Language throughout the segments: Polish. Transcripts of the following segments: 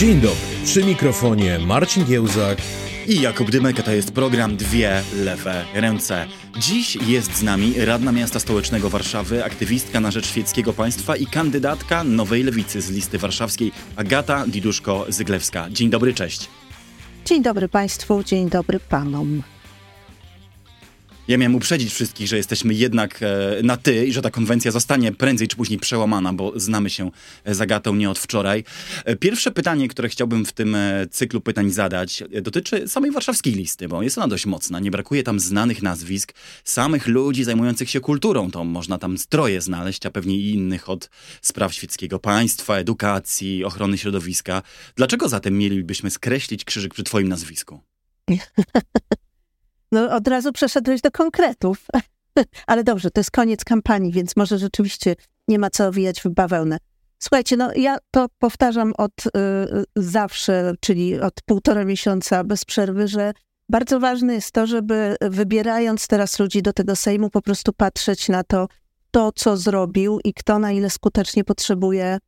Dzień dobry, przy mikrofonie Marcin Giełzak i Jakub Dymek, to jest program Dwie Lewe Ręce. Dziś jest z nami radna miasta stołecznego Warszawy, aktywistka na rzecz świeckiego państwa i kandydatka Nowej Lewicy z listy warszawskiej Agata Diduszko-Zyglewska. Dzień dobry, cześć. Dzień dobry Państwu, dzień dobry Panom. Ja miałem uprzedzić wszystkich, że jesteśmy jednak na ty i że ta konwencja zostanie prędzej czy później przełamana, bo znamy się z Agatą nie od wczoraj. Pierwsze pytanie, które chciałbym w tym cyklu pytań zadać, dotyczy samej warszawskiej listy, bo jest ona dość mocna. Nie brakuje tam znanych nazwisk, samych ludzi zajmujących się kulturą. To można tam stroje znaleźć, a pewnie i innych od spraw świeckiego państwa, edukacji, ochrony środowiska. Dlaczego zatem mielibyśmy skreślić krzyżyk przy twoim nazwisku? No od razu przeszedłeś do konkretów, ale dobrze, to jest koniec kampanii, więc może rzeczywiście nie ma co owijać w bawełnę. Słuchajcie, no ja to powtarzam od zawsze, czyli od 1,5 miesiąca bez przerwy, że bardzo ważne jest to, żeby wybierając teraz ludzi do tego Sejmu po prostu patrzeć na to co zrobił i kto na ile skutecznie potrzebuje,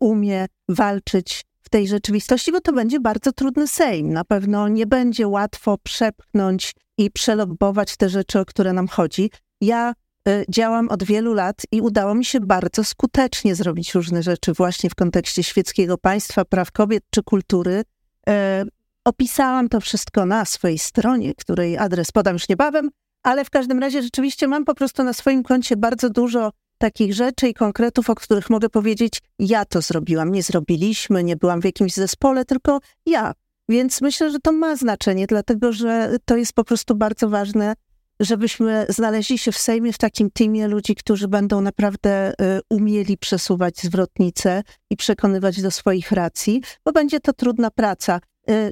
umie walczyć w tej rzeczywistości, bo to będzie bardzo trudny Sejm. Na pewno nie będzie łatwo przepchnąć i przelobbować te rzeczy, o które nam chodzi. Ja działam od wielu lat i udało mi się bardzo skutecznie zrobić różne rzeczy właśnie w kontekście świeckiego państwa, praw kobiet czy kultury. Opisałam to wszystko na swojej stronie, której adres podam już niebawem, ale w każdym razie rzeczywiście mam po prostu na swoim koncie bardzo dużo takich rzeczy i konkretów, o których mogę powiedzieć, ja to zrobiłam, nie zrobiliśmy, nie byłam w jakimś zespole, tylko ja. Więc myślę, że to ma znaczenie, dlatego że to jest po prostu bardzo ważne, żebyśmy znaleźli się w Sejmie w takim teamie ludzi, którzy będą naprawdę umieli przesuwać zwrotnice i przekonywać do swoich racji, bo będzie to trudna praca.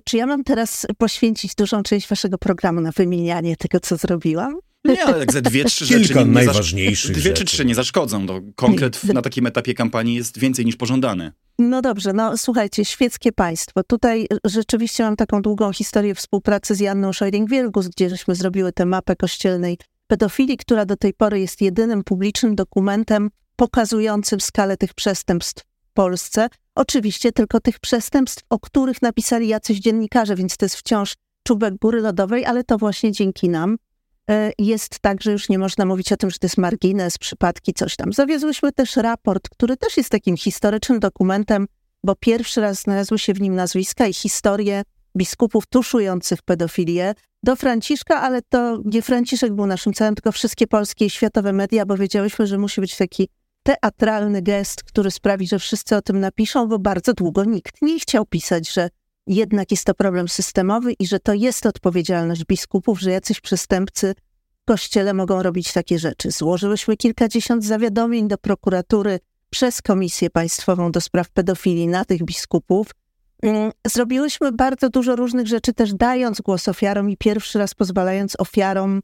Czy ja mam teraz poświęcić dużą część waszego programu na wymienianie tego, co zrobiłam? Nie, ale tak ze dwie, trzy rzeczy najważniejszych dwie czy trzy nie zaszkodzą. Konkret na takim etapie kampanii jest więcej niż pożądany. No dobrze, no słuchajcie, świeckie państwo. Tutaj rzeczywiście mam taką długą historię współpracy z Joanną Scheuring-Wielgus, gdzie żeśmy zrobiły tę mapę kościelnej pedofilii, która do tej pory jest jedynym publicznym dokumentem pokazującym skalę tych przestępstw w Polsce. Oczywiście tylko tych przestępstw, o których napisali jacyś dziennikarze, więc to jest wciąż czubek góry lodowej, ale to właśnie dzięki nam jest tak, że już nie można mówić o tym, że to jest margines, przypadki, coś tam. Zawiozłyśmy też raport, który też jest takim historycznym dokumentem, bo pierwszy raz znalazły się w nim nazwiska i historie biskupów tuszujących pedofilię do Franciszka, ale to nie Franciszek był naszym celem, tylko wszystkie polskie i światowe media, bo wiedziałyśmy, że musi być taki teatralny gest, który sprawi, że wszyscy o tym napiszą, bo bardzo długo nikt nie chciał pisać, że jednak jest to problem systemowy i że to jest odpowiedzialność biskupów, że jacyś przestępcy w kościele mogą robić takie rzeczy. Złożyłyśmy kilkadziesiąt zawiadomień do prokuratury przez Komisję Państwową do spraw pedofilii na tych biskupów. Zrobiłyśmy bardzo dużo różnych rzeczy, też dając głos ofiarom i pierwszy raz pozwalając ofiarom,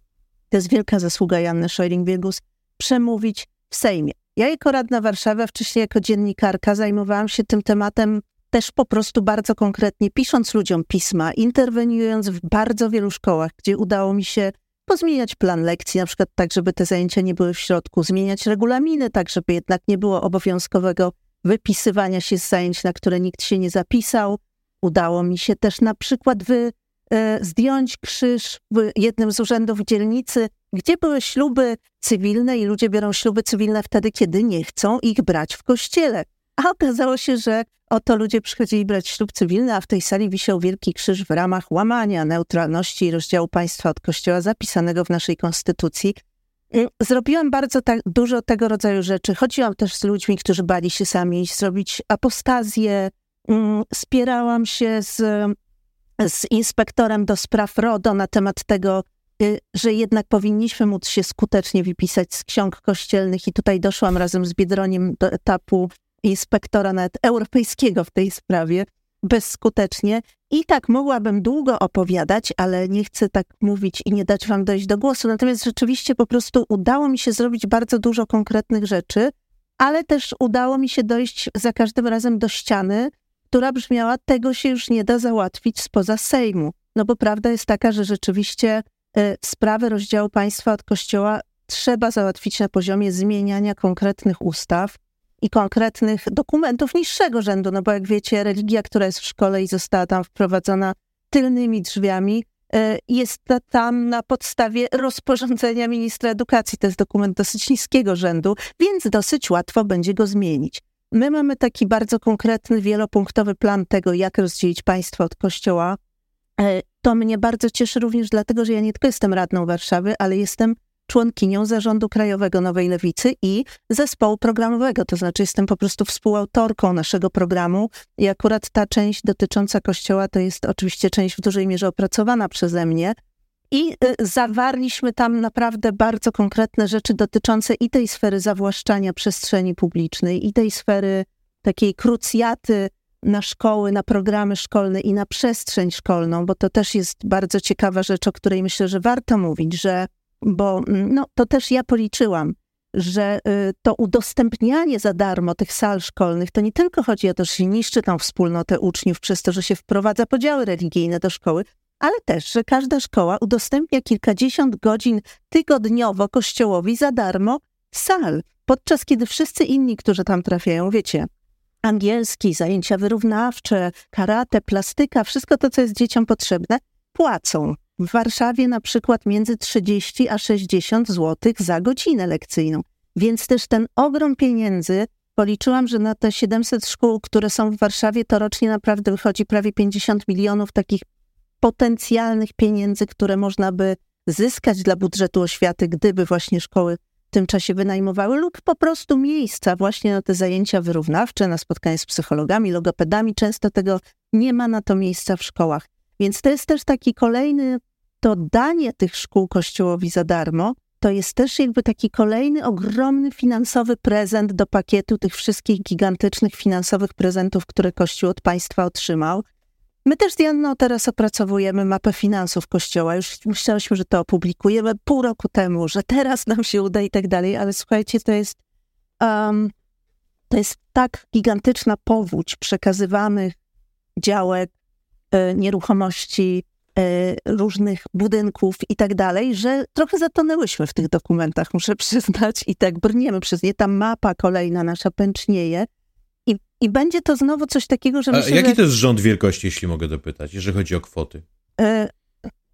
to jest wielka zasługa Joanny Scheuring-Wielgus, przemówić w Sejmie. Ja jako radna Warszawy, a wcześniej jako dziennikarka zajmowałam się tym tematem też po prostu bardzo konkretnie, pisząc ludziom pisma, interweniując w bardzo wielu szkołach, gdzie udało mi się pozmieniać plan lekcji, na przykład tak, żeby te zajęcia nie były w środku, zmieniać regulaminy, tak, żeby jednak nie było obowiązkowego wypisywania się z zajęć, na które nikt się nie zapisał. Udało mi się też na przykład zdjąć krzyż w jednym z urzędów dzielnicy, gdzie były śluby cywilne i ludzie biorą śluby cywilne wtedy, kiedy nie chcą ich brać w kościele. A okazało się, że oto ludzie przychodzili brać ślub cywilny, a w tej sali wisiał wielki krzyż w ramach łamania neutralności i rozdziału państwa od Kościoła zapisanego w naszej konstytucji. Zrobiłam bardzo dużo tego rodzaju rzeczy. Chodziłam też z ludźmi, którzy bali się sami zrobić apostazję. Spierałam się z inspektorem do spraw RODO na temat tego, że jednak powinniśmy móc się skutecznie wypisać z ksiąg kościelnych i tutaj doszłam razem z Biedroniem do etapu inspektora nawet europejskiego w tej sprawie, bezskutecznie. I tak mogłabym długo opowiadać, ale nie chcę tak mówić i nie dać wam dojść do głosu. Natomiast rzeczywiście po prostu udało mi się zrobić bardzo dużo konkretnych rzeczy, ale też udało mi się dojść za każdym razem do ściany, która brzmiała, tego się już nie da załatwić spoza Sejmu. No bo prawda jest taka, że rzeczywiście sprawy rozdziału państwa od Kościoła trzeba załatwić na poziomie zmieniania konkretnych ustaw, i konkretnych dokumentów niższego rzędu, no bo jak wiecie, religia, która jest w szkole i została tam wprowadzona tylnymi drzwiami, jest tam na podstawie rozporządzenia ministra edukacji. To jest dokument dosyć niskiego rzędu, więc dosyć łatwo będzie go zmienić. My mamy taki bardzo konkretny, wielopunktowy plan tego, jak rozdzielić państwo od kościoła. To mnie bardzo cieszy również dlatego, że ja nie tylko jestem radną Warszawy, ale jestem członkinią Zarządu Krajowego Nowej Lewicy i Zespołu Programowego, to znaczy jestem po prostu współautorką naszego programu i akurat ta część dotycząca Kościoła to jest oczywiście część w dużej mierze opracowana przeze mnie i zawarliśmy tam naprawdę bardzo konkretne rzeczy dotyczące i tej sfery zawłaszczania przestrzeni publicznej, i tej sfery takiej krucjaty na szkoły, na programy szkolne i na przestrzeń szkolną, bo to też jest bardzo ciekawa rzecz, o której myślę, że warto mówić, że to też ja policzyłam, że to udostępnianie za darmo tych sal szkolnych, to nie tylko chodzi o to, że się niszczy tą wspólnotę uczniów przez to, że się wprowadza podziały religijne do szkoły, ale też, że każda szkoła udostępnia kilkadziesiąt godzin tygodniowo kościołowi za darmo sal, podczas kiedy wszyscy inni, którzy tam trafiają, wiecie, angielski, zajęcia wyrównawcze, karate, plastyka, wszystko to, co jest dzieciom potrzebne, płacą. W Warszawie na przykład między 30 a 60 zł za godzinę lekcyjną. Więc też ten ogrom pieniędzy, policzyłam, że na te 700 szkół, które są w Warszawie, to rocznie naprawdę wychodzi prawie 50 milionów takich potencjalnych pieniędzy, które można by zyskać dla budżetu oświaty, gdyby właśnie szkoły w tym czasie wynajmowały lub po prostu miejsca właśnie na te zajęcia wyrównawcze, na spotkania z psychologami, logopedami. Często tego nie ma na to miejsca w szkołach. Więc to jest też taki kolejny, to danie tych szkół Kościołowi za darmo, to jest też jakby taki kolejny ogromny finansowy prezent do pakietu tych wszystkich gigantycznych finansowych prezentów, które Kościół od państwa otrzymał. My też z Janną teraz opracowujemy mapę finansów Kościoła. Już myślałyśmy, że to opublikujemy pół roku temu, że teraz nam się uda i tak dalej, ale słuchajcie, to jest tak gigantyczna powódź przekazywanych działek, nieruchomości, różnych budynków i tak dalej, że trochę zatonęłyśmy w tych dokumentach, muszę przyznać, i tak brniemy przez nie. Ta mapa kolejna nasza pęcznieje i będzie to znowu coś takiego, że myślę, jaki to jest rząd wielkości, jeśli mogę dopytać, jeżeli chodzi o kwoty?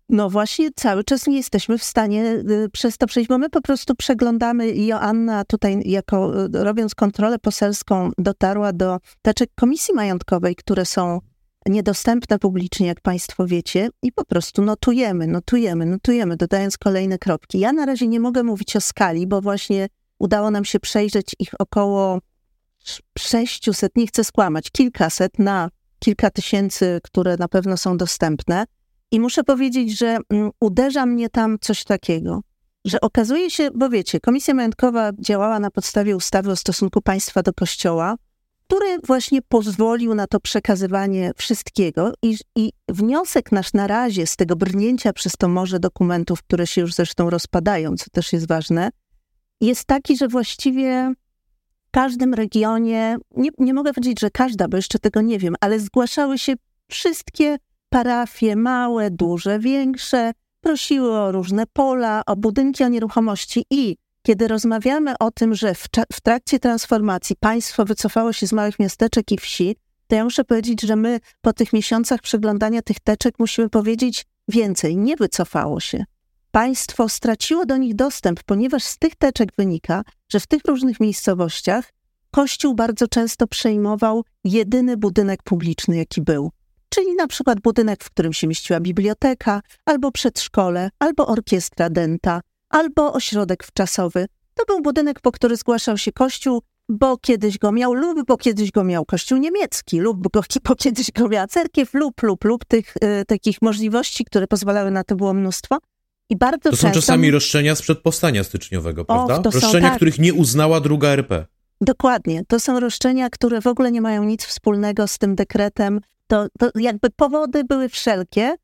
No właśnie cały czas nie jesteśmy w stanie przez to przejść, bo my po prostu przeglądamy. Joanna tutaj, robiąc kontrolę poselską, dotarła do teczek Komisji Majątkowej, które są niedostępne publicznie, jak państwo wiecie, i po prostu notujemy, dodając kolejne kropki. Ja na razie nie mogę mówić o skali, bo właśnie udało nam się przejrzeć ich około 600, nie chcę skłamać, kilkaset na kilka tysięcy, które na pewno są dostępne. I muszę powiedzieć, że uderza mnie tam coś takiego, że okazuje się, bo wiecie, Komisja Majątkowa działała na podstawie ustawy o stosunku państwa do Kościoła, który właśnie pozwolił na to przekazywanie wszystkiego i wniosek nasz na razie z tego brnięcia przez to morze dokumentów, które się już zresztą rozpadają, co też jest ważne, jest taki, że właściwie w każdym regionie, nie mogę powiedzieć, że każda, bo jeszcze tego nie wiem, ale zgłaszały się wszystkie parafie, małe, duże, większe, prosiły o różne pola, o budynki, o nieruchomości i kiedy rozmawiamy o tym, że w trakcie transformacji państwo wycofało się z małych miasteczek i wsi, to ja muszę powiedzieć, że my po tych miesiącach przeglądania tych teczek musimy powiedzieć więcej. Nie wycofało się. Państwo straciło do nich dostęp, ponieważ z tych teczek wynika, że w tych różnych miejscowościach Kościół bardzo często przejmował jedyny budynek publiczny, jaki był. Czyli na przykład budynek, w którym się mieściła biblioteka, albo przedszkole, albo orkiestra dęta, albo ośrodek wczasowy. To był budynek, po który zgłaszał się Kościół, bo kiedyś go miał, lub bo kiedyś go miał Kościół niemiecki, lub bo kiedyś go miała cerkiew, lub tych takich możliwości, które pozwalały na to było mnóstwo. I bardzo to często są czasami roszczenia sprzed Powstania Styczniowego, prawda? Roszczenia, tak, których nie uznała druga RP. Dokładnie. To są roszczenia, które w ogóle nie mają nic wspólnego z tym dekretem. To jakby powody były wszelkie.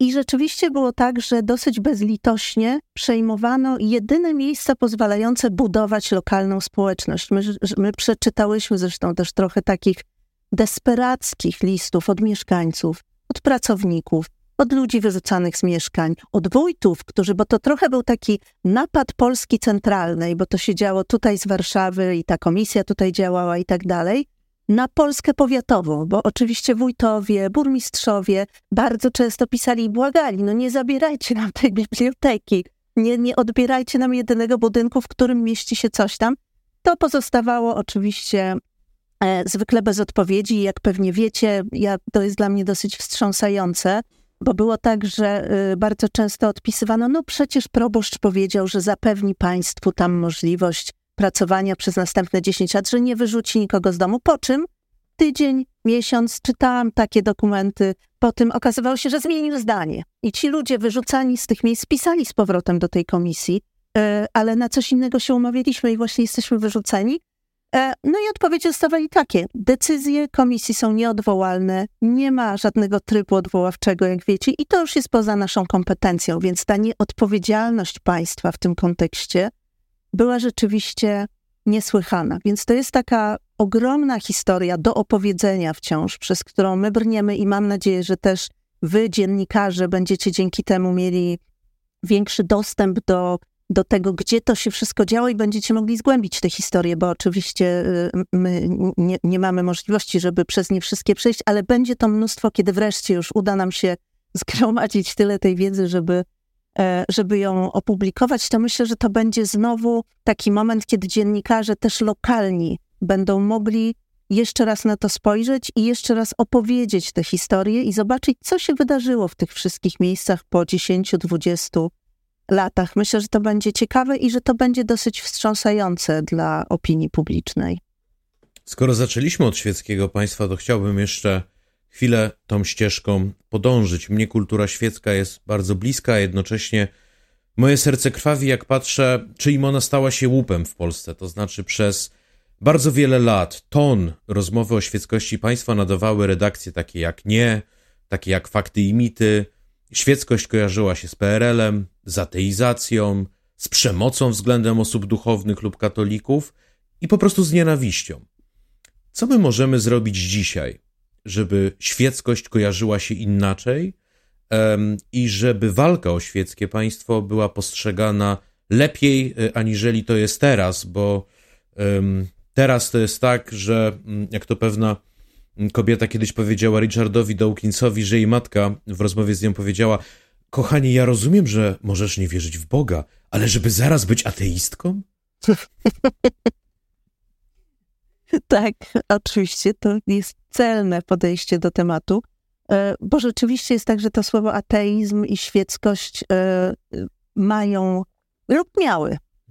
I rzeczywiście było tak, że dosyć bezlitośnie przejmowano jedyne miejsca pozwalające budować lokalną społeczność. My przeczytałyśmy zresztą też trochę takich desperackich listów od mieszkańców, od pracowników, od ludzi wyrzucanych z mieszkań, od wójtów, którzy, bo to trochę był taki napad Polski centralnej, bo to się działo tutaj z Warszawy i ta komisja tutaj działała i tak dalej, na Polskę powiatową, bo oczywiście wójtowie, burmistrzowie bardzo często pisali i błagali, no nie zabierajcie nam tej biblioteki, nie odbierajcie nam jedynego budynku, w którym mieści się coś tam. To pozostawało oczywiście zwykle bez odpowiedzi. Jak pewnie wiecie, to jest dla mnie dosyć wstrząsające, bo było tak, że bardzo często odpisywano, no przecież proboszcz powiedział, że zapewni państwu tam możliwość pracowania przez następne 10 lat, że nie wyrzuci nikogo z domu. Po czym tydzień, miesiąc czytałam takie dokumenty, po tym okazywało się, że zmienił zdanie. I ci ludzie wyrzucani z tych miejsc pisali z powrotem do tej komisji, ale na coś innego się umawialiśmy i właśnie jesteśmy wyrzuceni. No i odpowiedzi dostawali takie. Decyzje komisji są nieodwołalne, nie ma żadnego trybu odwoławczego, jak wiecie, i to już jest poza naszą kompetencją, więc ta nieodpowiedzialność państwa w tym kontekście była rzeczywiście niesłychana. Więc to jest taka ogromna historia do opowiedzenia wciąż, przez którą my brniemy i mam nadzieję, że też wy, dziennikarze, będziecie dzięki temu mieli większy dostęp do tego, gdzie to się wszystko działo i będziecie mogli zgłębić te historie, bo oczywiście my nie mamy możliwości, żeby przez nie wszystkie przejść, ale będzie to mnóstwo, kiedy wreszcie już uda nam się zgromadzić tyle tej wiedzy, żeby ją opublikować, to myślę, że to będzie znowu taki moment, kiedy dziennikarze też lokalni będą mogli jeszcze raz na to spojrzeć i jeszcze raz opowiedzieć te historie i zobaczyć, co się wydarzyło w tych wszystkich miejscach po 10-20 latach. Myślę, że to będzie ciekawe i że to będzie dosyć wstrząsające dla opinii publicznej. Skoro zaczęliśmy od świeckiego państwa, to chciałbym jeszcze chwilę tą ścieżką podążyć. Mnie kultura świecka jest bardzo bliska, a jednocześnie moje serce krwawi, jak patrzę, czyim ona stała się łupem w Polsce. To znaczy przez bardzo wiele lat ton rozmowy o świeckości państwa nadawały redakcje takie jak Nie, takie jak Fakty i Mity. Świeckość kojarzyła się z PRL-em, z ateizacją, z przemocą względem osób duchownych lub katolików i po prostu z nienawiścią. Co my możemy zrobić dzisiaj, żeby świeckość kojarzyła się inaczej i żeby walka o świeckie państwo była postrzegana lepiej, aniżeli to jest teraz, bo teraz to jest tak, że jak to pewna kobieta kiedyś powiedziała Richardowi Dawkinsowi, że jej matka w rozmowie z nią powiedziała: kochanie, ja rozumiem, że możesz nie wierzyć w Boga, ale żeby zaraz być ateistką? Tak, oczywiście to jest celne podejście do tematu, bo rzeczywiście jest tak, że to słowo ateizm i świeckość mają lub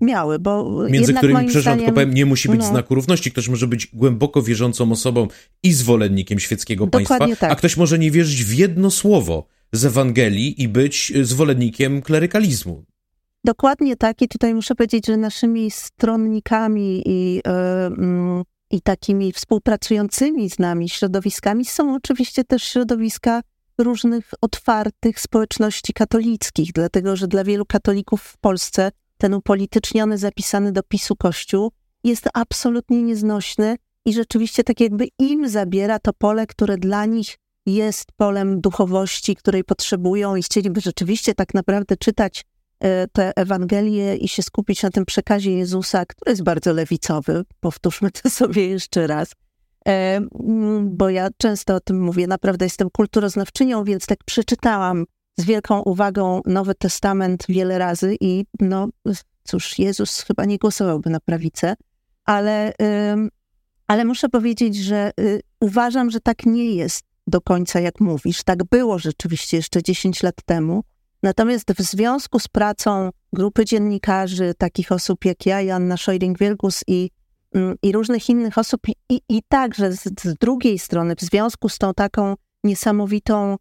miały, bo między którymi, przepraszam, tylko powiem, nie musi być znaku równości. Ktoś może być głęboko wierzącą osobą i zwolennikiem świeckiego państwa, tak. A ktoś może nie wierzyć w jedno słowo z Ewangelii i być zwolennikiem klerykalizmu. Dokładnie tak i tutaj muszę powiedzieć, że naszymi stronnikami i takimi współpracującymi z nami środowiskami są oczywiście też środowiska różnych otwartych społeczności katolickich, dlatego że dla wielu katolików w Polsce ten upolityczniony, zapisany do PiS-u Kościół jest absolutnie nieznośny i rzeczywiście tak jakby im zabiera to pole, które dla nich jest polem duchowości, której potrzebują i chcieliby rzeczywiście tak naprawdę czytać te Ewangelie i się skupić na tym przekazie Jezusa, który jest bardzo lewicowy, powtórzmy to sobie jeszcze raz, bo ja często o tym mówię, naprawdę jestem kulturoznawczynią, więc tak przeczytałam z wielką uwagą Nowy Testament wiele razy i no cóż, Jezus chyba nie głosowałby na prawicę, ale muszę powiedzieć, że uważam, że tak nie jest do końca, jak mówisz. Tak było rzeczywiście jeszcze 10 lat temu. Natomiast w związku z pracą grupy dziennikarzy, takich osób jak ja, Joanna Scheuring-Wielgus i różnych innych osób i także z drugiej strony, w związku z tą taką niesamowitą,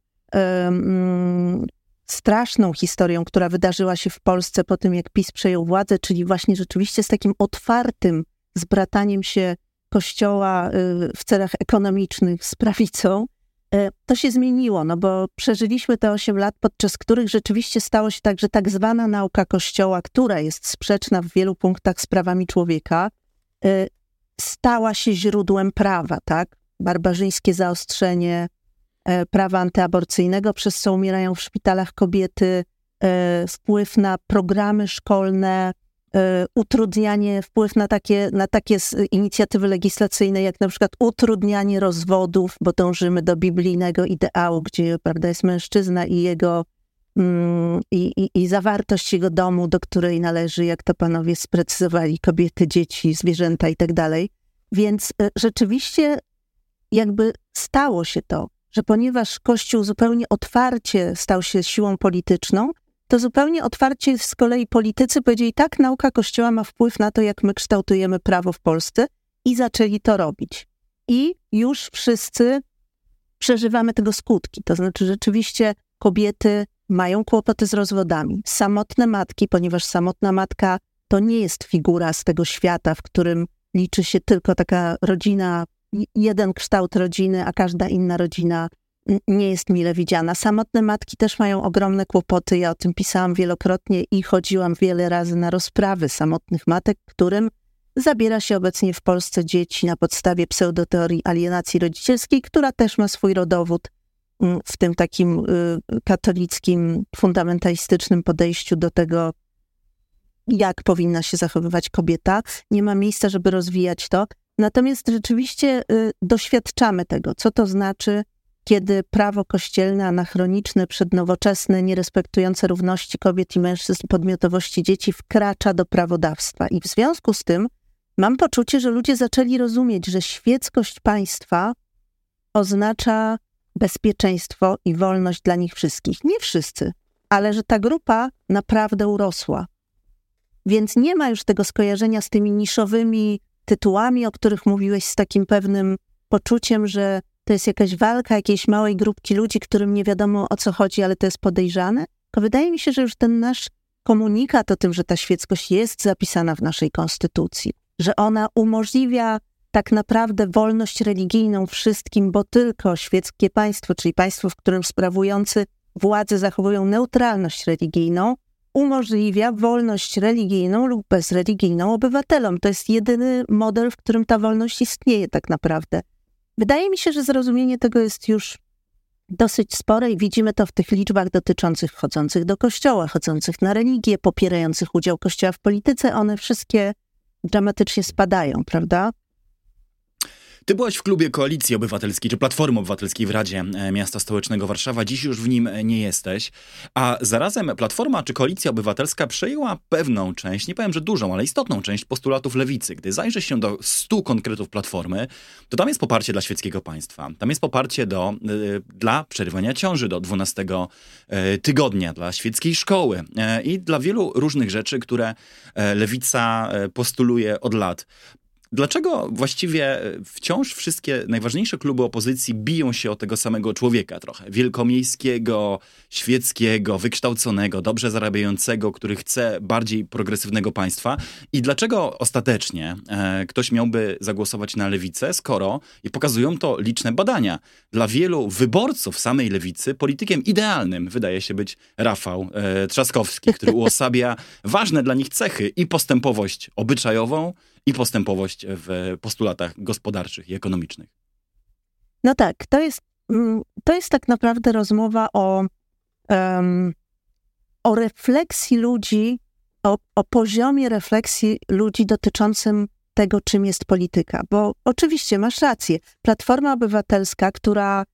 straszną historią, która wydarzyła się w Polsce po tym, jak PiS przejął władzę, czyli właśnie rzeczywiście z takim otwartym zbrataniem się Kościoła w celach ekonomicznych z prawicą, to się zmieniło, no bo przeżyliśmy te 8 lat, podczas których rzeczywiście stało się tak, że tak zwana nauka Kościoła, która jest sprzeczna w wielu punktach z prawami człowieka, stała się źródłem prawa, tak? Barbarzyńskie zaostrzenie prawa antyaborcyjnego, przez co umierają w szpitalach kobiety, wpływ na programy szkolne, utrudnianie, wpływ na takie inicjatywy legislacyjne, jak na przykład utrudnianie rozwodów, bo dążymy do biblijnego ideału, gdzie, prawda, jest mężczyzna i jego i zawartość jego domu, do której należy, jak to panowie sprecyzowali, kobiety, dzieci, zwierzęta i tak dalej. Więc rzeczywiście jakby stało się to, że ponieważ Kościół zupełnie otwarcie stał się siłą polityczną, to zupełnie otwarcie z kolei politycy powiedzieli, tak, nauka Kościoła ma wpływ na to, jak my kształtujemy prawo w Polsce, i zaczęli to robić. I już wszyscy przeżywamy tego skutki. To znaczy rzeczywiście kobiety mają kłopoty z rozwodami. Samotne matki, ponieważ samotna matka to nie jest figura z tego świata, w którym liczy się tylko taka rodzina, jeden kształt rodziny, a każda inna rodzina nie jest mile widziana. Samotne matki też mają ogromne kłopoty. Ja o tym pisałam wielokrotnie i chodziłam wiele razy na rozprawy samotnych matek, którym zabiera się obecnie w Polsce dzieci na podstawie pseudoteorii alienacji rodzicielskiej, która też ma swój rodowód w tym takim katolickim, fundamentalistycznym podejściu do tego, jak powinna się zachowywać kobieta. Nie ma miejsca, żeby rozwijać to. Natomiast rzeczywiście doświadczamy tego, co to znaczy, kiedy prawo kościelne, anachroniczne, przednowoczesne, nierespektujące równości kobiet i mężczyzn, podmiotowości dzieci, wkracza do prawodawstwa. I w związku z tym mam poczucie, że ludzie zaczęli rozumieć, że świeckość państwa oznacza bezpieczeństwo i wolność dla nich wszystkich. Nie wszyscy, ale że ta grupa naprawdę urosła. Więc nie ma już tego skojarzenia z tymi niszowymi tytułami, o których mówiłeś, z takim pewnym poczuciem, że to jest jakaś walka jakiejś małej grupki ludzi, którym nie wiadomo, o co chodzi, ale to jest podejrzane. Tylko wydaje mi się, że już ten nasz komunikat o tym, że ta świeckość jest zapisana w naszej konstytucji, że ona umożliwia tak naprawdę wolność religijną wszystkim, bo tylko świeckie państwo, czyli państwo, w którym sprawujący władzę zachowują neutralność religijną, umożliwia wolność religijną lub bezreligijną obywatelom. To jest jedyny model, w którym ta wolność istnieje tak naprawdę. Wydaje mi się, że zrozumienie tego jest już dosyć spore i widzimy to w tych liczbach dotyczących chodzących do kościoła, chodzących na religię, popierających udział kościoła w polityce. One wszystkie dramatycznie spadają, prawda? Ty byłaś w klubie Koalicji Obywatelskiej, czy Platformy Obywatelskiej w Radzie Miasta Stołecznego Warszawa. Dziś już w nim nie jesteś. A zarazem Platforma czy Koalicja Obywatelska przejęła pewną część, nie powiem, że dużą, ale istotną część postulatów lewicy. Gdy zajrzy się do 100 konkretów Platformy, to tam jest poparcie dla świeckiego państwa. Tam jest poparcie dla przerywania ciąży do 12 tygodnia, dla świeckiej szkoły i dla wielu różnych rzeczy, które lewica postuluje od lat. Dlaczego właściwie wciąż wszystkie najważniejsze kluby opozycji biją się o tego samego człowieka trochę? Wielkomiejskiego, świeckiego, wykształconego, dobrze zarabiającego, który chce bardziej progresywnego państwa. I dlaczego ostatecznie ktoś miałby zagłosować na lewicę, skoro, i pokazują to liczne badania, dla wielu wyborców samej lewicy politykiem idealnym wydaje się być Rafał Trzaskowski, który uosabia ważne dla nich cechy i postępowość obyczajową, i postępowość w postulatach gospodarczych i ekonomicznych. No tak, to jest tak naprawdę rozmowa o refleksji ludzi, o poziomie refleksji ludzi dotyczącym tego, czym jest polityka. Bo oczywiście masz rację, Platforma Obywatelska, która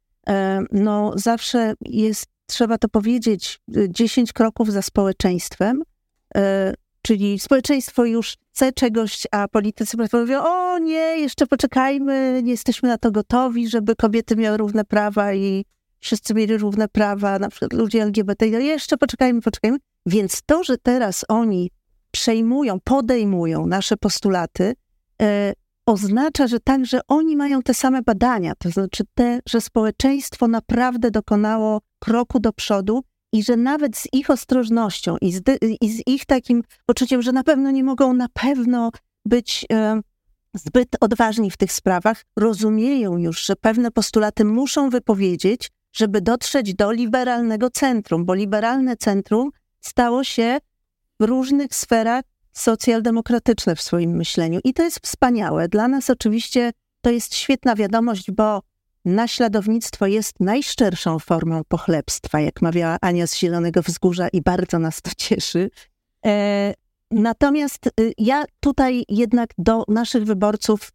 zawsze jest, trzeba to powiedzieć, 10 kroków za społeczeństwem, czyli społeczeństwo już chce czegoś, a politycy mówią, o nie, jeszcze poczekajmy, nie jesteśmy na to gotowi, żeby kobiety miały równe prawa i wszyscy mieli równe prawa, na przykład ludzie LGBT, jeszcze poczekajmy. Więc to, że teraz oni podejmują nasze postulaty, oznacza, że także oni mają te same badania, to znaczy że społeczeństwo naprawdę dokonało kroku do przodu, i że nawet z ich ostrożnością i z ich takim poczuciem, że na pewno nie mogą być zbyt odważni w tych sprawach, rozumieją już, że pewne postulaty muszą wypowiedzieć, żeby dotrzeć do liberalnego centrum, bo liberalne centrum stało się w różnych sferach socjaldemokratyczne w swoim myśleniu. I to jest wspaniałe. Dla nas oczywiście to jest świetna wiadomość, bo naśladownictwo jest najszczerszą formą pochlebstwa, jak mawiała Ania z Zielonego Wzgórza i bardzo nas to cieszy. Natomiast ja tutaj jednak do naszych wyborców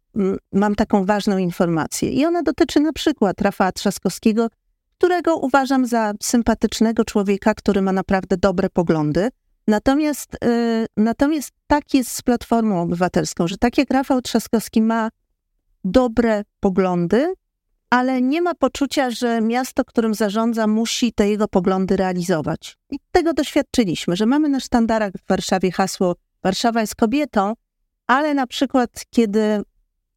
mam taką ważną informację i ona dotyczy na przykład Rafała Trzaskowskiego, którego uważam za sympatycznego człowieka, który ma naprawdę dobre poglądy. Natomiast tak jest z Platformą Obywatelską, że tak jak Rafał Trzaskowski ma dobre poglądy, ale nie ma poczucia, że miasto, którym zarządza, musi te jego poglądy realizować. I tego doświadczyliśmy, że mamy na sztandarach w Warszawie hasło Warszawa jest kobietą, ale na przykład kiedy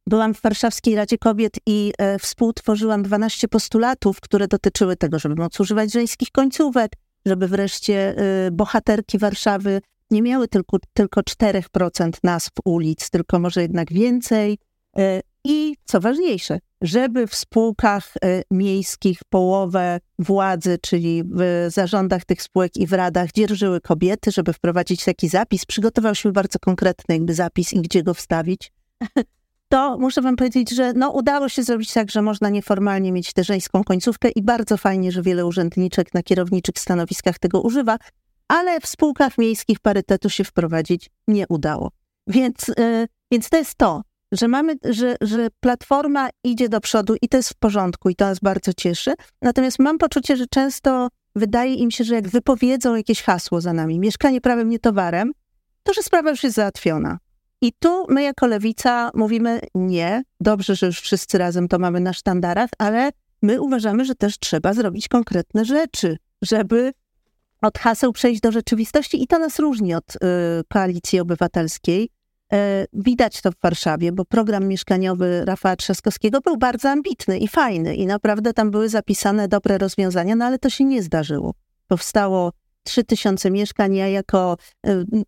byłam w Warszawskiej Radzie Kobiet i współtworzyłam 12 postulatów, które dotyczyły tego, żeby móc używać żeńskich końcówek, żeby wreszcie bohaterki Warszawy nie miały tylko 4% nazw ulic, tylko może jednak więcej. I co ważniejsze, żeby w spółkach miejskich połowę władzy, czyli w zarządach tych spółek i w radach dzierżyły kobiety, żeby wprowadzić taki zapis. Przygotował się bardzo konkretny zapis i gdzie go wstawić. To muszę wam powiedzieć, że udało się zrobić tak, że można nieformalnie mieć tę żeńską końcówkę i bardzo fajnie, że wiele urzędniczek na kierowniczych stanowiskach tego używa, ale w spółkach miejskich parytetu się wprowadzić nie udało. Więc to jest to, że że Platforma idzie do przodu i to jest w porządku i to nas bardzo cieszy. Natomiast mam poczucie, że często wydaje im się, że jak wypowiedzą jakieś hasło za nami, mieszkanie prawem, nie towarem, to że sprawa już jest załatwiona. I tu my jako Lewica mówimy nie, dobrze, że już wszyscy razem to mamy na sztandarach, ale my uważamy, że też trzeba zrobić konkretne rzeczy, żeby od haseł przejść do rzeczywistości i to nas różni od Koalicji Obywatelskiej. Widać to w Warszawie, bo program mieszkaniowy Rafała Trzaskowskiego był bardzo ambitny i fajny i naprawdę tam były zapisane dobre rozwiązania, ale to się nie zdarzyło. Powstało 3000 mieszkań, ja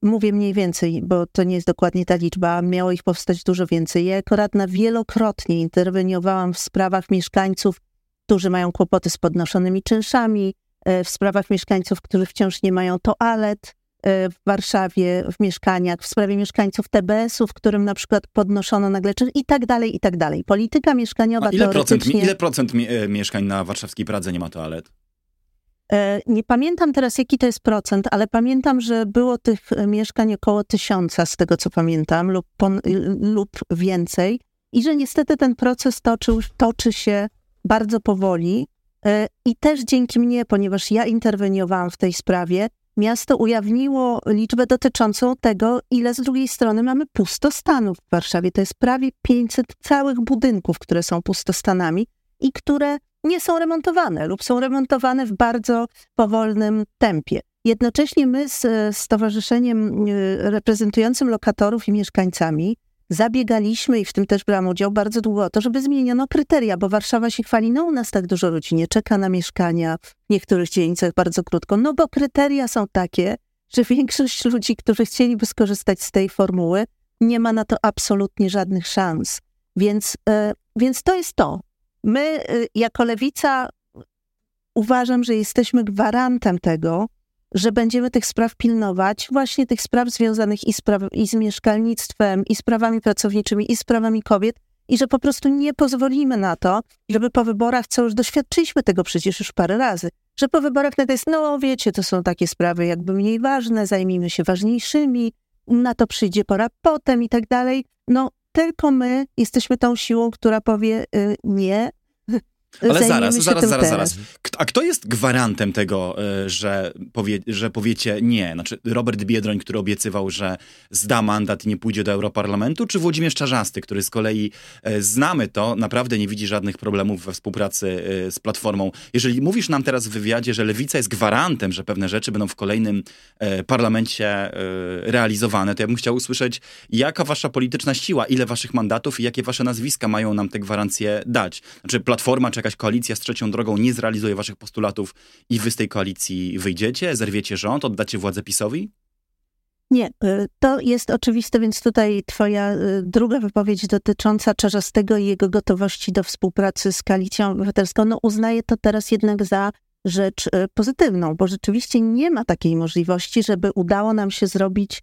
mówię mniej więcej, bo to nie jest dokładnie ta liczba, miało ich powstać dużo więcej. Ja jako radna wielokrotnie interweniowałam w sprawach mieszkańców, którzy mają kłopoty z podnoszonymi czynszami, w sprawach mieszkańców, którzy wciąż nie mają toalet w Warszawie, w mieszkaniach, w sprawie mieszkańców TBS-u, w którym na przykład podnoszono nagle czynsz i tak dalej, i tak dalej. Polityka mieszkaniowa ile procent mieszkań na warszawskiej Pradze nie ma toalet? Nie pamiętam teraz, jaki to jest procent, ale pamiętam, że było tych mieszkań około 1000, z tego co pamiętam, lub więcej i że niestety ten proces toczy się bardzo powoli i też dzięki mnie, ponieważ ja interweniowałam w tej sprawie, miasto ujawniło liczbę dotyczącą tego, ile z drugiej strony mamy pustostanów w Warszawie. To jest prawie 500 całych budynków, które są pustostanami i które nie są remontowane lub są remontowane w bardzo powolnym tempie. Jednocześnie my z stowarzyszeniem reprezentującym lokatorów i mieszkańcami zabiegaliśmy, i w tym też brałam udział bardzo długo, o to, żeby zmieniono kryteria, bo Warszawa się chwali, u nas tak dużo ludzi nie czeka na mieszkania, w niektórych dzielnicach bardzo krótko, bo kryteria są takie, że większość ludzi, którzy chcieliby skorzystać z tej formuły, nie ma na to absolutnie żadnych szans. Więc to jest to. My jako Lewica uważam, że jesteśmy gwarantem tego, że będziemy tych spraw pilnować, właśnie tych spraw związanych i z mieszkalnictwem, i z prawami pracowniczymi, i z prawami kobiet i że po prostu nie pozwolimy na to, żeby po wyborach, co już doświadczyliśmy tego przecież już parę razy, że po wyborach nawet jest, wiecie, to są takie sprawy jakby mniej ważne, zajmijmy się ważniejszymi, na to przyjdzie pora potem i tak dalej. Tylko my jesteśmy tą siłą, która powie nie. Ale zaraz. A kto jest gwarantem tego, że powiecie nie? Znaczy Robert Biedroń, który obiecywał, że zda mandat i nie pójdzie do Europarlamentu, czy Włodzimierz Czarzasty, który z kolei, znamy to, naprawdę nie widzi żadnych problemów we współpracy z Platformą. Jeżeli mówisz nam teraz w wywiadzie, że Lewica jest gwarantem, że pewne rzeczy będą w kolejnym parlamencie realizowane, to ja bym chciał usłyszeć, jaka wasza polityczna siła, ile waszych mandatów i jakie wasze nazwiska mają nam te gwarancje dać. Znaczy Platforma czy jakaś koalicja z Trzecią Drogą nie zrealizuje waszych postulatów i wy z tej koalicji wyjdziecie, zerwiecie rząd, oddacie władzę PiS-owi? Nie, to jest oczywiste, więc tutaj twoja druga wypowiedź dotycząca Czarzastego i jego gotowości do współpracy z Koalicją Obywatelską, uznaję to teraz jednak za rzecz pozytywną, bo rzeczywiście nie ma takiej możliwości, żeby udało nam się zrobić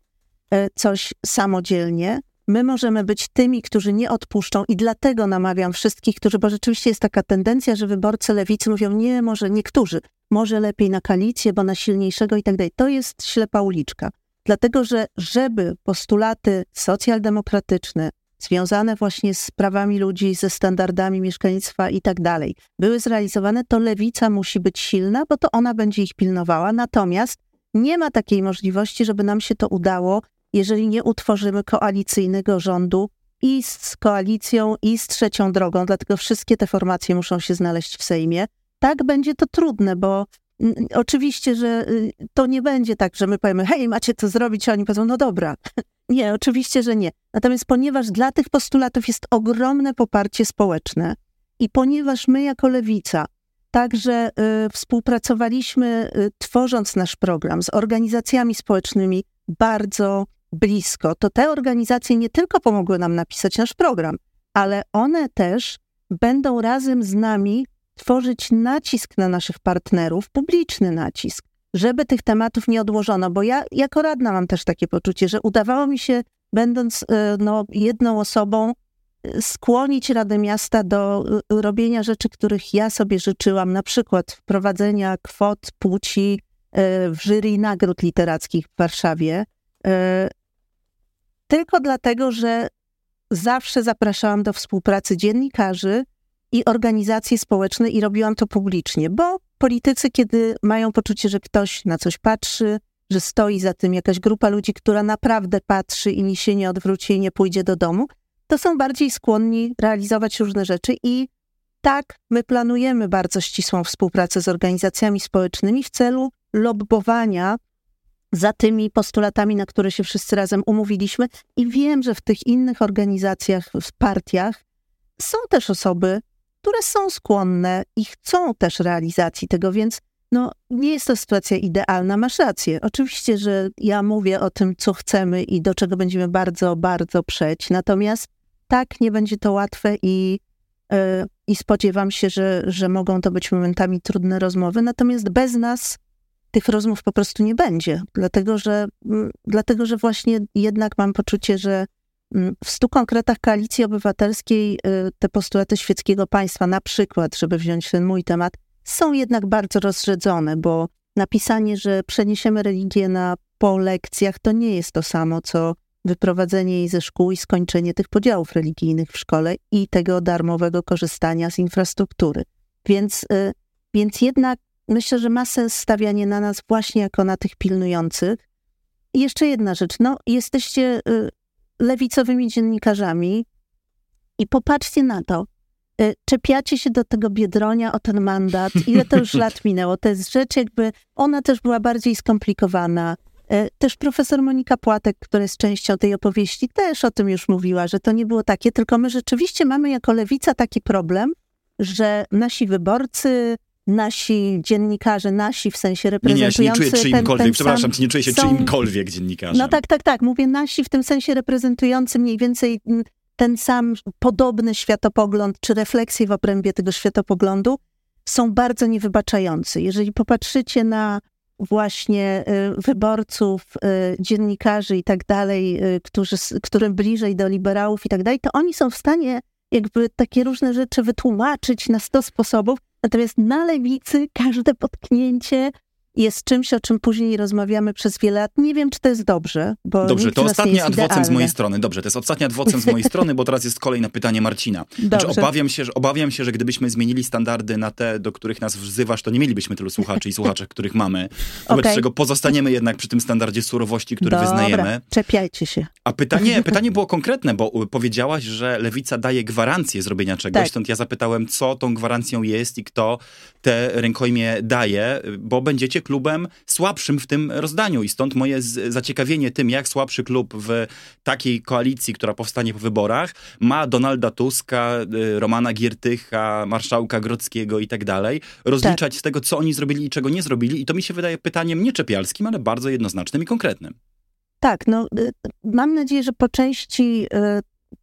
coś samodzielnie. My możemy być tymi, którzy nie odpuszczą i dlatego namawiam wszystkich, którzy, bo rzeczywiście jest taka tendencja, że wyborcy lewicy mówią, nie, może niektórzy, może lepiej na koalicję, bo na silniejszego i tak dalej. To jest ślepa uliczka. Dlatego, że żeby postulaty socjaldemokratyczne, związane właśnie z prawami ludzi, ze standardami mieszkalnictwa i tak dalej, były zrealizowane, to lewica musi być silna, bo to ona będzie ich pilnowała. Natomiast nie ma takiej możliwości, żeby nam się to udało, jeżeli nie utworzymy koalicyjnego rządu i z koalicją, i z Trzecią Drogą. Dlatego wszystkie te formacje muszą się znaleźć w Sejmie. Tak, będzie to trudne, bo oczywiście, że to nie będzie tak, że my powiemy, hej, macie to zrobić, a oni powiedzą, no dobra. Nie, oczywiście, że nie. Natomiast ponieważ dla tych postulatów jest ogromne poparcie społeczne i ponieważ my jako Lewica także współpracowaliśmy, tworząc nasz program z organizacjami społecznymi bardzo blisko, to te organizacje nie tylko pomogły nam napisać nasz program, ale one też będą razem z nami tworzyć nacisk na naszych partnerów, publiczny nacisk, żeby tych tematów nie odłożono, bo ja jako radna mam też takie poczucie, że udawało mi się, będąc jedną osobą, skłonić Radę Miasta do robienia rzeczy, których ja sobie życzyłam, na przykład wprowadzenia kwot płci w jury nagród literackich w Warszawie, tylko dlatego, że zawsze zapraszałam do współpracy dziennikarzy i organizacje społeczne i robiłam to publicznie, bo politycy, kiedy mają poczucie, że ktoś na coś patrzy, że stoi za tym jakaś grupa ludzi, która naprawdę patrzy i się nie odwróci i nie pójdzie do domu, to są bardziej skłonni realizować różne rzeczy i tak my planujemy bardzo ścisłą współpracę z organizacjami społecznymi w celu lobbowania za tymi postulatami, na które się wszyscy razem umówiliśmy. I wiem, że w tych innych organizacjach, w partiach są też osoby, które są skłonne i chcą też realizacji tego, więc no, nie jest to sytuacja idealna, masz rację. Oczywiście, że ja mówię o tym, co chcemy i do czego będziemy bardzo, bardzo przeć, natomiast tak, nie będzie to łatwe i spodziewam się, że mogą to być momentami trudne rozmowy, natomiast bez nas tych rozmów po prostu nie będzie, dlatego że właśnie jednak mam poczucie, że w 100 konkretach Koalicji Obywatelskiej te postulaty świeckiego państwa, na przykład, żeby wziąć ten mój temat, są jednak bardzo rozrzedzone, bo napisanie, że przeniesiemy religię po lekcjach, to nie jest to samo, co wyprowadzenie jej ze szkół i skończenie tych podziałów religijnych w szkole i tego darmowego korzystania z infrastruktury. Więc jednak myślę, że ma sens stawianie na nas właśnie jako na tych pilnujących. I jeszcze jedna rzecz. No, jesteście lewicowymi dziennikarzami i popatrzcie na to. Czepiacie się do tego Biedronia o ten mandat. Ile to już lat minęło? To jest rzecz jakby, ona też była bardziej skomplikowana. Też profesor Monika Płatek, która jest częścią tej opowieści, też o tym już mówiła, że to nie było takie, tylko my rzeczywiście mamy jako lewica taki problem, że nasi wyborcy, nasi dziennikarze, nasi w sensie reprezentujący... nie czuję się czyimkolwiek dziennikarzem. No tak, mówię nasi w tym sensie reprezentujący mniej więcej ten sam podobny światopogląd, czy refleksje w obrębie tego światopoglądu są bardzo niewybaczający. Jeżeli popatrzycie na właśnie wyborców, dziennikarzy i tak dalej, którym bliżej do liberałów i tak dalej, to oni są w stanie jakby takie różne rzeczy wytłumaczyć na 100 sposobów. Natomiast na lewicy każde potknięcie jest czymś, o czym później rozmawiamy przez wiele lat. Nie wiem, czy to jest dobrze, bo dobrze, to ostatni adwocem z mojej strony. Dobrze, to jest ostatni adwocem z mojej strony, bo teraz jest kolej na pytanie Marcina. Znaczy, obawiam się, że gdybyśmy zmienili standardy na te, do których nas wzywasz, to nie mielibyśmy tylu słuchaczy i słuchaczek, których mamy. Wobec czego pozostaniemy jednak przy tym standardzie surowości, który wyznajemy. Czepiajcie się. A pytanie było konkretne, bo powiedziałaś, że lewica daje gwarancję zrobienia czegoś, stąd ja zapytałem, co tą gwarancją jest i kto te rękojmie daje, bo będziecie klubem słabszym w tym rozdaniu i stąd moje zaciekawienie tym, jak słabszy klub w takiej koalicji, która powstanie po wyborach, ma Donalda Tuska, Romana Giertycha, marszałka Grodzkiego i tak dalej, rozliczać z tego, co oni zrobili i czego nie zrobili i to mi się wydaje pytaniem nie czepialskim, ale bardzo jednoznacznym i konkretnym. Tak, no mam nadzieję, że po części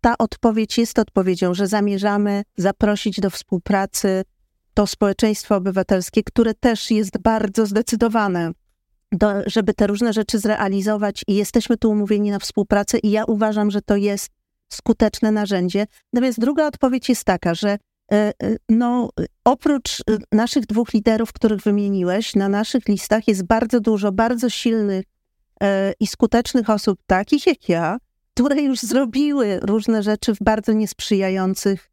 ta odpowiedź jest odpowiedzią, że zamierzamy zaprosić do współpracy to społeczeństwo obywatelskie, które też jest bardzo zdecydowane, żeby te różne rzeczy zrealizować i jesteśmy tu umówieni na współpracę i ja uważam, że to jest skuteczne narzędzie. Natomiast druga odpowiedź jest taka, że no, oprócz naszych dwóch liderów, których wymieniłeś, na naszych listach jest bardzo dużo bardzo silnych i skutecznych osób, takich jak ja, które już zrobiły różne rzeczy w bardzo niesprzyjających